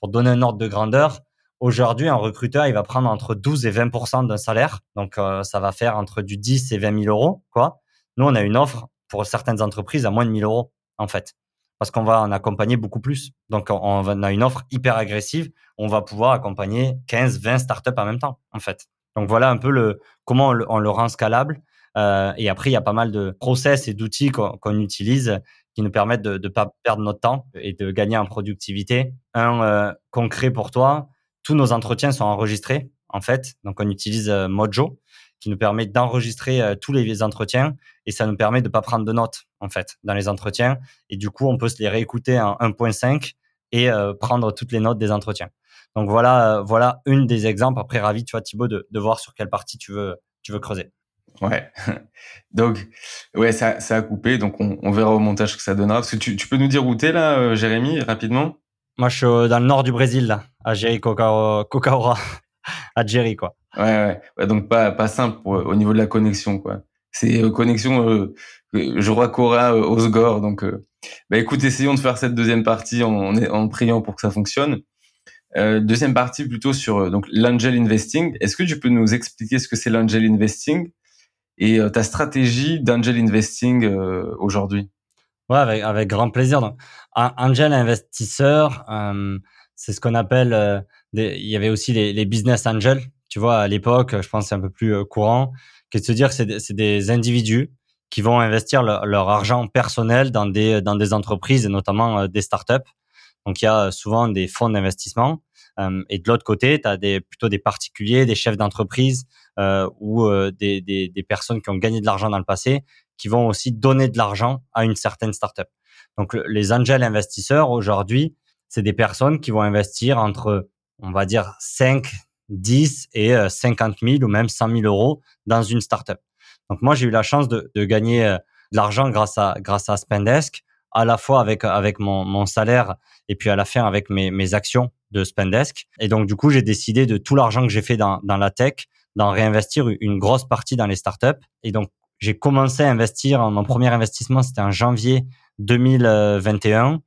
Pour donner un ordre de grandeur, aujourd'hui, un recruteur, il va prendre entre douze et vingt pour cent d'un salaire. Donc, euh, ça va faire entre du dix et vingt mille euros, quoi. Nous, on a une offre pour certaines entreprises à moins de mille euros, en fait, parce qu'on va en accompagner beaucoup plus. Donc, on, on a une offre hyper agressive. On va pouvoir accompagner quinze, vingt startups en même temps, en fait. Donc, voilà un peu le comment on le, on le rend scalable. Euh, et après, il y a pas mal de process et d'outils qu'on, qu'on utilise qui nous permettent de ne pas perdre notre temps et de gagner en productivité. Un euh, concret pour toi, tous nos entretiens sont enregistrés, en fait. Donc, on utilise euh, Mojo qui nous permet d'enregistrer euh, tous les entretiens et ça nous permet de ne pas prendre de notes, en fait, dans les entretiens. Et du coup, on peut se les réécouter en un virgule cinq et euh, prendre toutes les notes des entretiens. Donc voilà, euh, voilà une des exemples. Après, ravi, tu vois, Thibaut, de, de voir sur quelle partie tu veux, tu veux creuser. Ouais. Donc, ouais, ça, ça a coupé. Donc, on, on verra au montage ce que ça donnera. Parce que tu, tu peux nous dire où t'es là, euh, Jérémy, rapidement? Moi, je suis dans le nord du Brésil, là, à Jericoacoara, à Jerry, quoi. Ouais, ouais, ouais. Donc, pas, pas simple pour, au niveau de la connexion, quoi. C'est euh, connexion, euh, Jericoacoara, euh, Osgore. Donc, euh, bah, écoute, essayons de faire cette deuxième partie en, en priant pour que ça fonctionne. Euh, deuxième partie plutôt sur donc l'angel investing. Est-ce que tu peux nous expliquer ce que c'est l'angel investing et euh, ta stratégie d'angel investing euh, aujourd'hui? Ouais, avec, avec grand plaisir. Donc, angel investisseur, euh, c'est ce qu'on appelle. Euh, des, il y avait aussi les, les business angels. Tu vois, à l'époque, je pense que c'est un peu plus courant, que de se dire que c'est, c'est des individus qui vont investir le, leur argent personnel dans des dans des entreprises et notamment euh, des startups. Donc, il y a souvent des fonds d'investissement. Euh, et de l'autre côté, tu as des, plutôt des particuliers, des chefs d'entreprise euh, ou euh, des, des, des personnes qui ont gagné de l'argent dans le passé qui vont aussi donner de l'argent à une certaine startup. Donc, le, les angel investisseurs, aujourd'hui, c'est des personnes qui vont investir entre, on va dire, cinq, dix et cinquante mille ou même cent mille euros dans une startup. Donc, moi, j'ai eu la chance de, de gagner de l'argent grâce à, grâce à Spendesk, à la fois avec avec mon mon salaire et puis à la fin avec mes mes actions de Spendesk. Et donc du coup, j'ai décidé de tout l'argent que j'ai fait dans dans la tech, d'en réinvestir une grosse partie dans les startups. Et donc j'ai commencé à investir, mon premier investissement c'était en janvier deux mille vingt et un.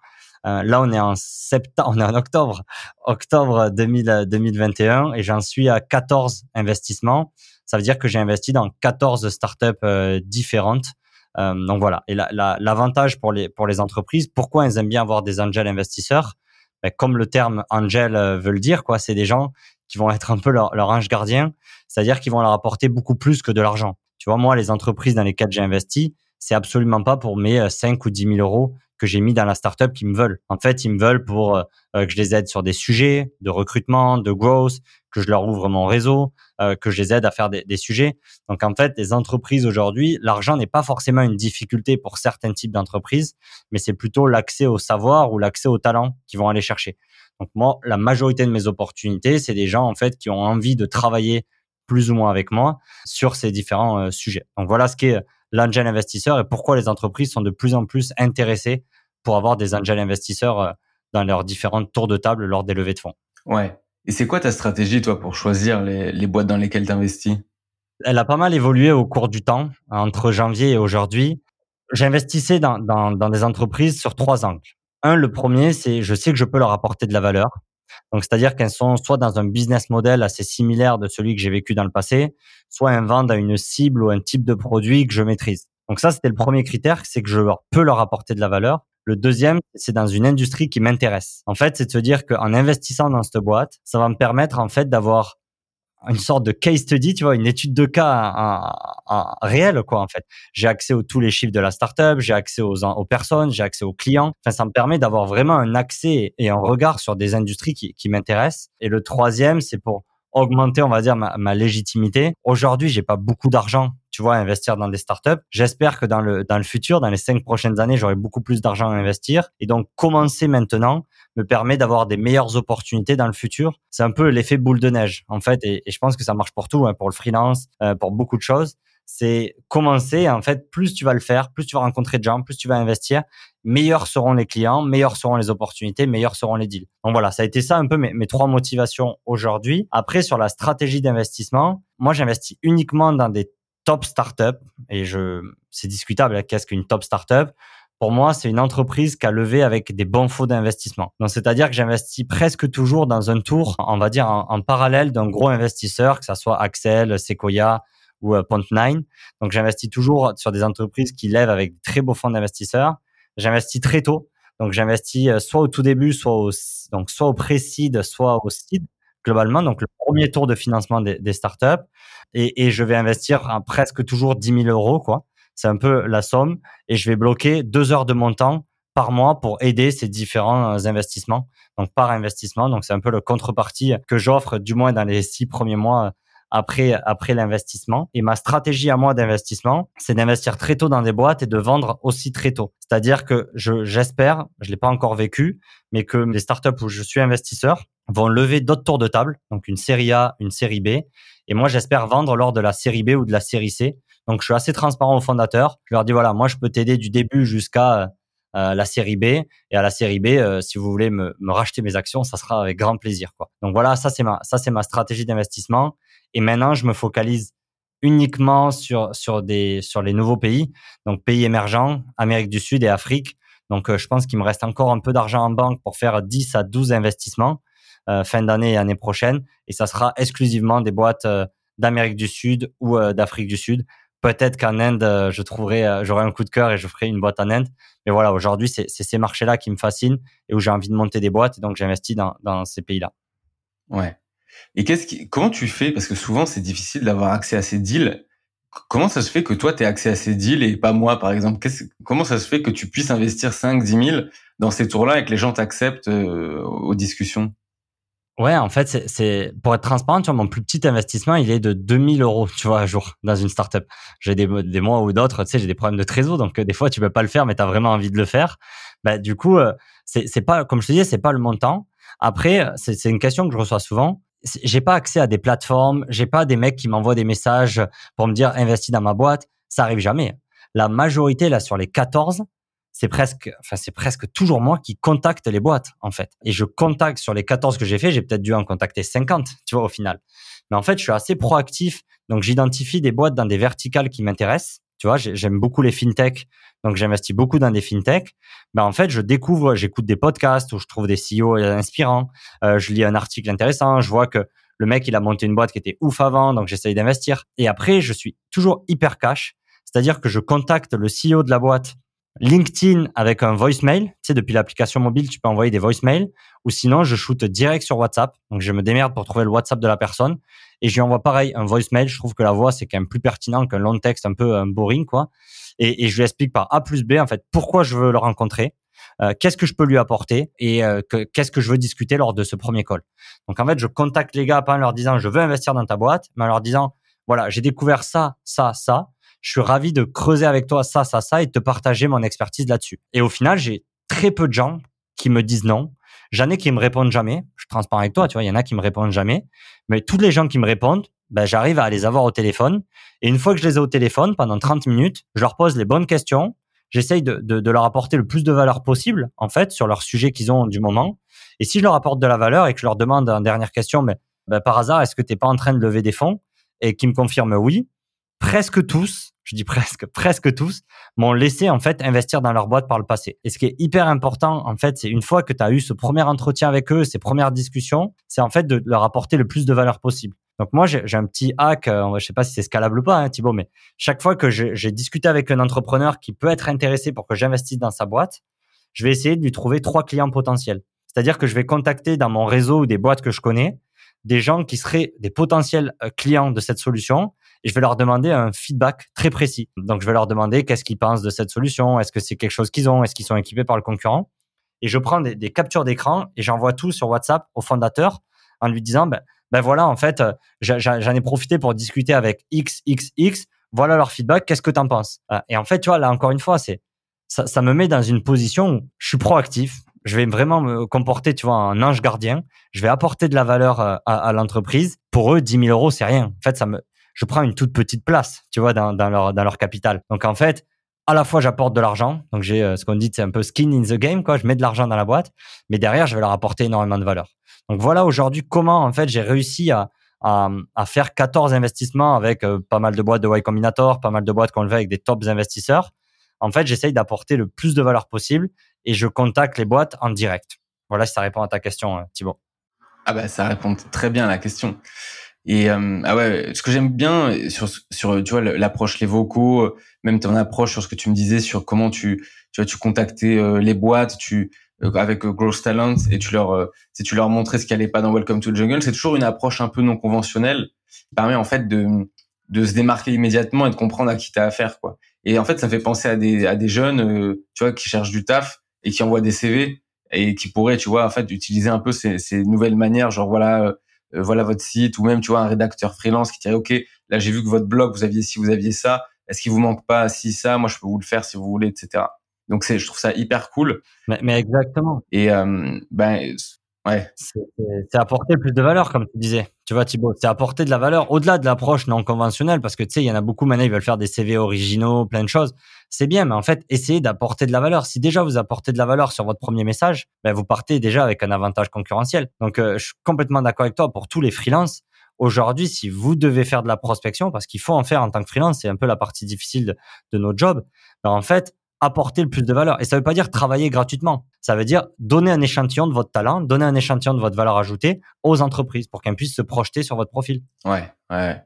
Euh, là on est en septembre, on est en octobre, octobre deux mille vingt et un et j'en suis à quatorze investissements. Ça veut dire que j'ai investi dans quatorze startups euh, différentes. Euh, donc voilà. Et la, la, l'avantage pour les pour les entreprises, pourquoi elles aiment bien avoir des angel investisseurs? Ben, comme le terme angel euh, veut le dire, quoi, c'est des gens qui vont être un peu leur, leur ange gardien, c'est-à-dire qu'ils vont leur apporter beaucoup plus que de l'argent. Tu vois, moi, les entreprises dans lesquelles j'ai investi, c'est absolument pas pour mes cinq ou dix mille euros que j'ai mis dans la startup qu'ils me veulent. En fait, ils me veulent pour euh, que je les aide sur des sujets de recrutement, de growth, que je leur ouvre mon réseau, euh, que je les aide à faire des, des sujets. Donc, en fait, les entreprises aujourd'hui, l'argent n'est pas forcément une difficulté pour certains types d'entreprises, mais c'est plutôt l'accès au savoir ou l'accès au talent qu'ils vont aller chercher. Donc, moi, la majorité de mes opportunités, c'est des gens, en fait, qui ont envie de travailler plus ou moins avec moi sur ces différents euh, sujets. Donc, voilà ce qu'est l'angel investisseur et pourquoi les entreprises sont de plus en plus intéressées pour avoir des angel investisseurs euh, dans leurs différentes tours de table lors des levées de fonds. Ouais. Et c'est quoi ta stratégie, toi, pour choisir les, les boîtes dans lesquelles tu investis? Elle a pas mal évolué au cours du temps, entre janvier et aujourd'hui. J'investissais dans, dans, dans des entreprises sur trois angles. Un, le premier, c'est je sais que je peux leur apporter de la valeur. Donc, c'est-à-dire qu'elles sont soit dans un business model assez similaire de celui que j'ai vécu dans le passé, soit elles vendent à une cible ou un type de produit que je maîtrise. Donc ça, c'était le premier critère, c'est que je leur, peux leur apporter de la valeur. Le deuxième, c'est dans une industrie qui m'intéresse. En fait, c'est de se dire qu'en investissant dans cette boîte, ça va me permettre en fait d'avoir une sorte de case study, tu vois, une étude de cas à, à, à réelle, quoi, en fait. J'ai accès aux tous les chiffres de la startup, j'ai accès aux, aux personnes, j'ai accès aux clients. Enfin, ça me permet d'avoir vraiment un accès et un regard sur des industries qui, qui m'intéressent. Et le troisième, c'est pour augmenter, on va dire, ma, ma légitimité. Aujourd'hui, j'ai pas beaucoup d'argent, tu vois, à investir dans des startups. J'espère que dans le, dans le futur, dans les cinq prochaines années, j'aurai beaucoup plus d'argent à investir. Et donc, commencer maintenant me permet d'avoir des meilleures opportunités dans le futur. C'est un peu l'effet boule de neige, en fait. Et, et je pense que ça marche pour tout, hein, pour le freelance, euh, pour beaucoup de choses. C'est commencer, en fait, plus tu vas le faire, plus tu vas rencontrer de gens, plus tu vas investir, meilleurs seront les clients, meilleures seront les opportunités, meilleurs seront les deals. Donc voilà, ça a été ça un peu mes, mes trois motivations aujourd'hui. Après, sur la stratégie d'investissement, moi, j'investis uniquement dans des top startups et je, c'est discutable, qu'est-ce qu'une top startup? Pour moi, c'est une entreprise qui a levé avec des bons fonds d'investissement. Donc, c'est-à-dire que j'investis presque toujours dans un tour, on va dire, en, en parallèle d'un gros investisseur, que ça soit Axel, Sequoia, ou Point neuf. Donc, j'investis toujours sur des entreprises qui lèvent avec de très beaux fonds d'investisseurs. J'investis très tôt. Donc, j'investis soit au tout début, soit au, donc, soit au pré-seed, soit au seed, globalement. Donc, le premier tour de financement des, des startups. Et, et je vais investir à presque toujours dix mille euros, quoi. C'est un peu la somme. Et je vais bloquer deux heures de mon temps par mois pour aider ces différents investissements. Donc, par investissement. Donc, c'est un peu le contrepartie que j'offre, du moins dans les six premiers mois après, après l'investissement. Et ma stratégie à moi d'investissement, c'est d'investir très tôt dans des boîtes et de vendre aussi très tôt. C'est-à-dire que je, j'espère, je l'ai pas encore vécu, mais que les startups où je suis investisseur vont lever d'autres tours de table, donc une série A, une série B. Et moi, j'espère vendre lors de la série B ou de la série C. Donc, je suis assez transparent aux fondateurs. Je leur dis, voilà, moi, je peux t'aider du début jusqu'à euh, la série B. Et à la série B, euh, si vous voulez me, me racheter mes actions, ça sera avec grand plaisir, quoi. Donc, voilà, ça, c'est ma, ça, c'est ma stratégie d'investissement. Et maintenant, je me focalise uniquement sur, sur, des, sur les nouveaux pays. Donc, pays émergents, Amérique du Sud et Afrique. Donc, euh, je pense qu'il me reste encore un peu d'argent en banque pour faire dix à douze investissements. Euh, fin d'année et année prochaine, et ça sera exclusivement des boîtes euh, d'Amérique du Sud ou euh, d'Afrique du Sud. Peut-être qu'en Inde, euh, je trouverai, euh, j'aurai un coup de cœur et je ferai une boîte en Inde. Mais voilà, aujourd'hui, c'est, c'est ces marchés-là qui me fascinent et où j'ai envie de monter des boîtes, et donc j'investis dans, dans ces pays-là. Ouais. Et qu'est-ce qui, comment tu fais ? Parce que souvent, c'est difficile d'avoir accès à ces deals. Comment ça se fait que toi, tu aies accès à ces deals et pas moi, par exemple ? Qu'est-ce, Comment ça se fait que tu puisses investir cinq à dix mille dans ces tours-là et que les gens t'acceptent euh, aux discussions ? Ouais, en fait, c'est, c'est, pour être transparent, tu vois, mon plus petit investissement, il est de deux mille euros, tu vois, à jour, dans une startup. J'ai des, des mois ou d'autres, tu sais, j'ai des problèmes de trésor, donc euh, des fois, tu peux pas le faire, mais t'as vraiment envie de le faire. Bah, du coup, euh, c'est, c'est pas, comme je te disais, c'est pas le montant. Après, c'est, c'est une question que je reçois souvent. C'est, j'ai pas accès à des plateformes, j'ai pas des mecs qui m'envoient des messages pour me dire, investis dans ma boîte. Ça arrive jamais. La majorité, là, sur les quatorze, c'est presque, enfin, c'est presque toujours moi qui contacte les boîtes, en fait. Et je contacte sur les quatorze que j'ai fait, j'ai peut-être dû en contacter cinquante, tu vois, au final. Mais en fait, je suis assez proactif. Donc, j'identifie des boîtes dans des verticales qui m'intéressent. Tu vois, j'aime beaucoup les fintech. Donc, j'investis beaucoup dans des fintech. Mais en fait, je découvre, j'écoute des podcasts où je trouve des C E O inspirants. Euh, je lis un article intéressant. Je vois que le mec, il a monté une boîte qui était ouf avant. Donc, j'essaye d'investir. Et après, je suis toujours hyper cash. C'est-à-dire que je contacte le C E O de la boîte LinkedIn avec un voicemail, tu sais, depuis l'application mobile, tu peux envoyer des voicemails, ou sinon je shoote direct sur WhatsApp. Donc je me démerde pour trouver le WhatsApp de la personne et je lui envoie pareil un voicemail. Je trouve que la voix, c'est quand même plus pertinent qu'un long texte un peu un boring, quoi. Et, et je lui explique par A plus B, en fait, pourquoi je veux le rencontrer, euh, qu'est-ce que je peux lui apporter et euh, que, qu'est-ce que je veux discuter lors de ce premier call. Donc en fait, je contacte les gars pas en leur disant je veux investir dans ta boîte, mais en leur disant voilà, j'ai découvert ça, ça, ça. Je suis ravi de creuser avec toi ça, ça, ça et de te partager mon expertise là-dessus. Et au final, j'ai très peu de gens qui me disent non. J'en ai qui me répondent jamais. Je suis transparent avec toi, tu vois, il y en a qui me répondent jamais. Mais toutes les gens qui me répondent, ben, j'arrive à les avoir au téléphone. Et une fois que je les ai au téléphone, pendant trente minutes, je leur pose les bonnes questions. J'essaye de, de, de leur apporter le plus de valeur possible, en fait, sur leur sujet qu'ils ont du moment. Et si je leur apporte de la valeur et que je leur demande en dernière question, ben, ben, par hasard, est-ce que tu n'es pas en train de lever des fonds ? Et qu'ils me confirment oui. Presque tous, je dis presque, presque tous, m'ont laissé en fait investir dans leur boîte par le passé. Et ce qui est hyper important, en fait, c'est une fois que tu as eu ce premier entretien avec eux, ces premières discussions, c'est en fait de leur apporter le plus de valeur possible. Donc moi, j'ai, j'ai un petit hack, euh, je sais pas si c'est scalable ou pas, hein, Thibaut, mais chaque fois que je, j'ai discuté avec un entrepreneur qui peut être intéressé pour que j'investisse dans sa boîte, je vais essayer de lui trouver trois clients potentiels. C'est-à-dire que je vais contacter dans mon réseau ou des boîtes que je connais, des gens qui seraient des potentiels clients de cette solution. Et je vais leur demander un feedback très précis. Donc, je vais leur demander qu'est-ce qu'ils pensent de cette solution. Est-ce que c'est quelque chose qu'ils ont? Est-ce qu'ils sont équipés par le concurrent? Et je prends des, des captures d'écran et j'envoie tout sur WhatsApp au fondateur en lui disant, ben, ben voilà, en fait, j'a, j'en ai profité pour discuter avec X, X, X. Voilà leur feedback. Qu'est-ce que t'en penses? Et en fait, tu vois, là, encore une fois, c'est, ça, ça me met dans une position où je suis proactif. Je vais vraiment me comporter, tu vois, en ange gardien. Je vais apporter de la valeur à, à l'entreprise. Pour eux, dix mille euros, c'est rien. En fait, ça me, je prends une toute petite place, tu vois, dans, dans leur, dans leur capital. Donc, en fait, à la fois, j'apporte de l'argent. Donc, j'ai euh, ce qu'on dit, c'est un peu skin in the game, quoi. Je mets de l'argent dans la boîte, mais derrière, je vais leur apporter énormément de valeur. Donc, voilà aujourd'hui comment, en fait, j'ai réussi à, à, à faire quatorze investissements avec euh, pas mal de boîtes de Y Combinator, pas mal de boîtes qu'on le fait avec des tops investisseurs. En fait, j'essaye d'apporter le plus de valeur possible et je contacte les boîtes en direct. Voilà si ça répond à ta question, hein, Thibaut. Ah bah, ça répond très bien à la question. Et euh, ah ouais, ce que j'aime bien sur sur tu vois l'approche les vocaux, même ton approche sur ce que tu me disais sur comment tu tu vois tu contactais euh, les boîtes, tu euh, avec euh, Growth Talent et tu leur euh, si tu leur montrais ce qui allait pas dans Welcome to Jungle, c'est toujours une approche un peu non conventionnelle qui permet en fait de de se démarquer immédiatement et de comprendre à qui t'as affaire, quoi. Et en fait, ça me fait penser à des à des jeunes euh, tu vois qui cherchent du taf et qui envoient des C V et qui pourraient, tu vois, en fait utiliser un peu ces ces nouvelles manières, genre voilà, euh, euh, voilà votre site, ou même, tu vois, un rédacteur freelance qui dirait, OK, là, j'ai vu que votre blog, vous aviez ci, vous aviez ça. Est-ce qu'il vous manque pas ci, ça? Moi, je peux vous le faire si vous voulez, et cetera. Donc, c'est, je trouve ça hyper cool. Mais, mais exactement. Et, euh, ben, ouais. C'est, c'est apporter plus de valeur, comme tu disais. Tu vois, Thibaut, c'est apporter de la valeur au-delà de l'approche non conventionnelle, parce que tu sais, il y en a beaucoup maintenant, ils veulent faire des C V originaux, plein de choses. C'est bien, mais en fait, essayez d'apporter de la valeur. Si déjà vous apportez de la valeur sur votre premier message, ben, vous partez déjà avec un avantage concurrentiel. Donc, euh, je suis complètement d'accord avec toi pour tous les freelances. Aujourd'hui, si vous devez faire de la prospection, parce qu'il faut en faire en tant que freelance, c'est un peu la partie difficile de, de nos jobs, ben, en fait, apporter le plus de valeur. Et ça ne veut pas dire travailler gratuitement. Ça veut dire donner un échantillon de votre talent, donner un échantillon de votre valeur ajoutée aux entreprises pour qu'elles puissent se projeter sur votre profil. Ouais, ouais.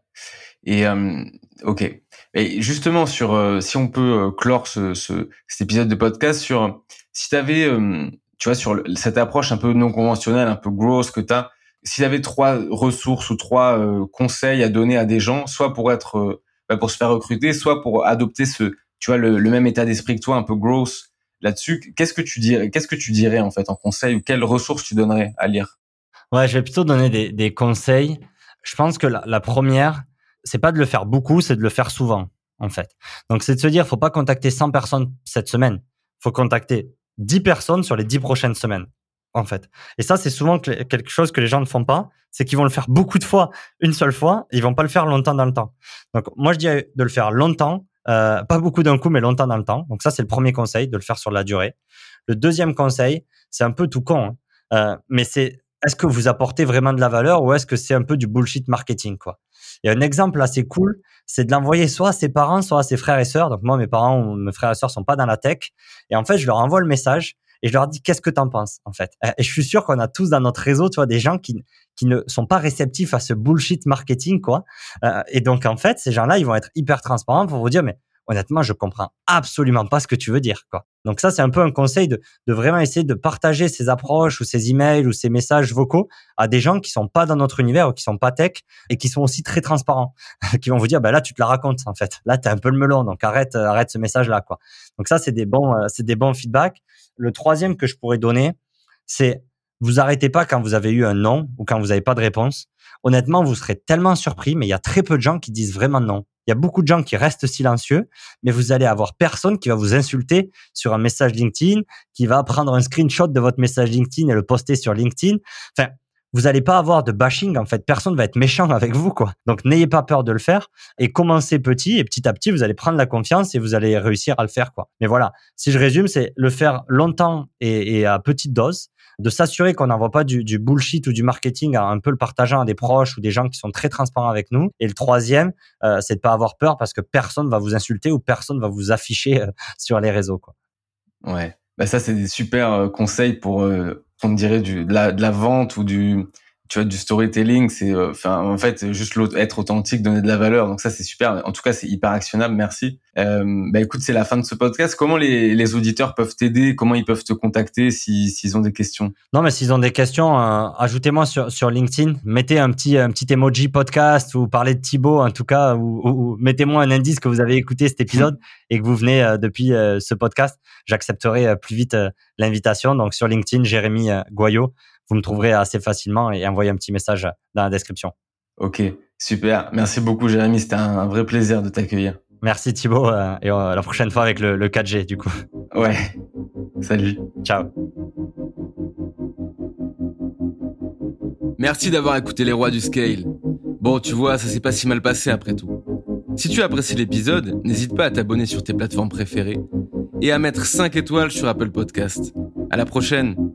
Et euh, ok. Et justement, sur euh, si on peut euh, clore ce, ce, cet épisode de podcast sur euh, si tu avais, euh, tu vois, sur le, cette approche un peu non conventionnelle, un peu grosse que tu as, si tu avais trois ressources ou trois euh, conseils à donner à des gens, soit pour être, euh, bah, pour se faire recruter, soit pour adopter ce tu vois, le, le même état d'esprit que toi, un peu gross là-dessus. Qu'est-ce que tu dirais, qu'est-ce que tu dirais, en fait, en conseil, ou quelles ressources tu donnerais à lire? Ouais, je vais plutôt donner des, des conseils. Je pense que la, la première, c'est pas de le faire beaucoup, c'est de le faire souvent, en fait. Donc, c'est de se dire, faut pas contacter cent personnes cette semaine. Faut contacter dix personnes sur les dix prochaines semaines, en fait. Et ça, c'est souvent quelque chose que les gens ne font pas. C'est qu'ils vont le faire beaucoup de fois, une seule fois. Ils vont pas le faire longtemps dans le temps. Donc, moi, je dis de le faire longtemps. Euh, pas beaucoup d'un coup, mais longtemps dans le temps. Donc ça, c'est le premier conseil, de le faire sur la durée. Le deuxième conseil, c'est un peu tout con, hein, euh, mais c'est est-ce que vous apportez vraiment de la valeur ou est-ce que c'est un peu du bullshit marketing, quoi. Et un exemple assez cool, c'est de l'envoyer soit à ses parents, soit à ses frères et sœurs. Donc moi, mes parents ou mes frères et sœurs sont pas dans la tech. Et en fait, je leur envoie le message et je leur dis qu'est-ce que t'en penses, en fait. Et je suis sûr qu'on a tous dans notre réseau, tu vois, des gens qui qui ne sont pas réceptifs à ce bullshit marketing, quoi. Euh, et donc en fait, ces gens-là, ils vont être hyper transparents pour vous dire mais honnêtement, je comprends absolument pas ce que tu veux dire, quoi. Donc ça, c'est un peu un conseil de de vraiment essayer de partager ces approches ou ces emails ou ces messages vocaux à des gens qui sont pas dans notre univers ou qui sont pas tech et qui sont aussi très transparents, qui vont vous dire bah là tu te la racontes, en fait. Là, t'es un peu le melon, donc arrête arrête ce message-là, quoi. Donc ça, c'est des bons euh, c'est des bons feedbacks. Le troisième que je pourrais donner, c'est vous arrêtez pas quand vous avez eu un non ou quand vous n'avez pas de réponse. Honnêtement, vous serez tellement surpris, mais il y a très peu de gens qui disent vraiment non. Il y a beaucoup de gens qui restent silencieux, mais vous allez avoir personne qui va vous insulter sur un message LinkedIn, qui va prendre un screenshot de votre message LinkedIn et le poster sur LinkedIn. Enfin, vous n'allez pas avoir de bashing, en fait. Personne va être méchant avec vous, quoi. Donc, n'ayez pas peur de le faire et commencez petit et petit à petit, vous allez prendre la confiance et vous allez réussir à le faire, quoi. Mais voilà, si je résume, c'est le faire longtemps et, et à petite dose, de s'assurer qu'on n'envoie pas du, du bullshit ou du marketing en un peu le partageant à des proches ou des gens qui sont très transparents avec nous. Et le troisième, euh, c'est de pas avoir peur parce que personne va vous insulter ou personne va vous afficher euh, sur les réseaux, quoi. Ouais, bah ça, c'est des super euh, conseils pour... Euh... on dirait du de la de la vente ou du tu vois du storytelling, c'est enfin euh, en fait juste être authentique, donner de la valeur. Donc ça, c'est super, en tout cas c'est hyper actionnable. Merci. Euh, bah écoute, c'est la fin de ce podcast. Comment les les auditeurs peuvent t'aider, comment ils peuvent te contacter si s'ils ont des questions? Non, mais s'ils ont des questions, euh, ajoutez-moi sur sur LinkedIn, mettez un petit un petit emoji podcast ou parlez de Thibaut, en tout cas, ou, ou, ou mettez-moi un indice que vous avez écouté cet épisode et que vous venez euh, depuis euh, ce podcast. J'accepterai euh, plus vite euh, l'invitation. Donc sur LinkedIn, Jérémy euh, Goyot, vous me trouverez assez facilement, et envoyez un petit message dans la description. Ok, super. Merci beaucoup, Jérémy. C'était un vrai plaisir de t'accueillir. Merci, Thibaut. Euh, et euh, la prochaine fois avec le, le quatre G, du coup. Ouais. Salut. Ciao. Merci d'avoir écouté Les Rois du Scale. Bon, tu vois, ça s'est pas si mal passé après tout. Si tu apprécies l'épisode, n'hésite pas à t'abonner sur tes plateformes préférées et à mettre cinq étoiles sur Apple Podcast. À la prochaine.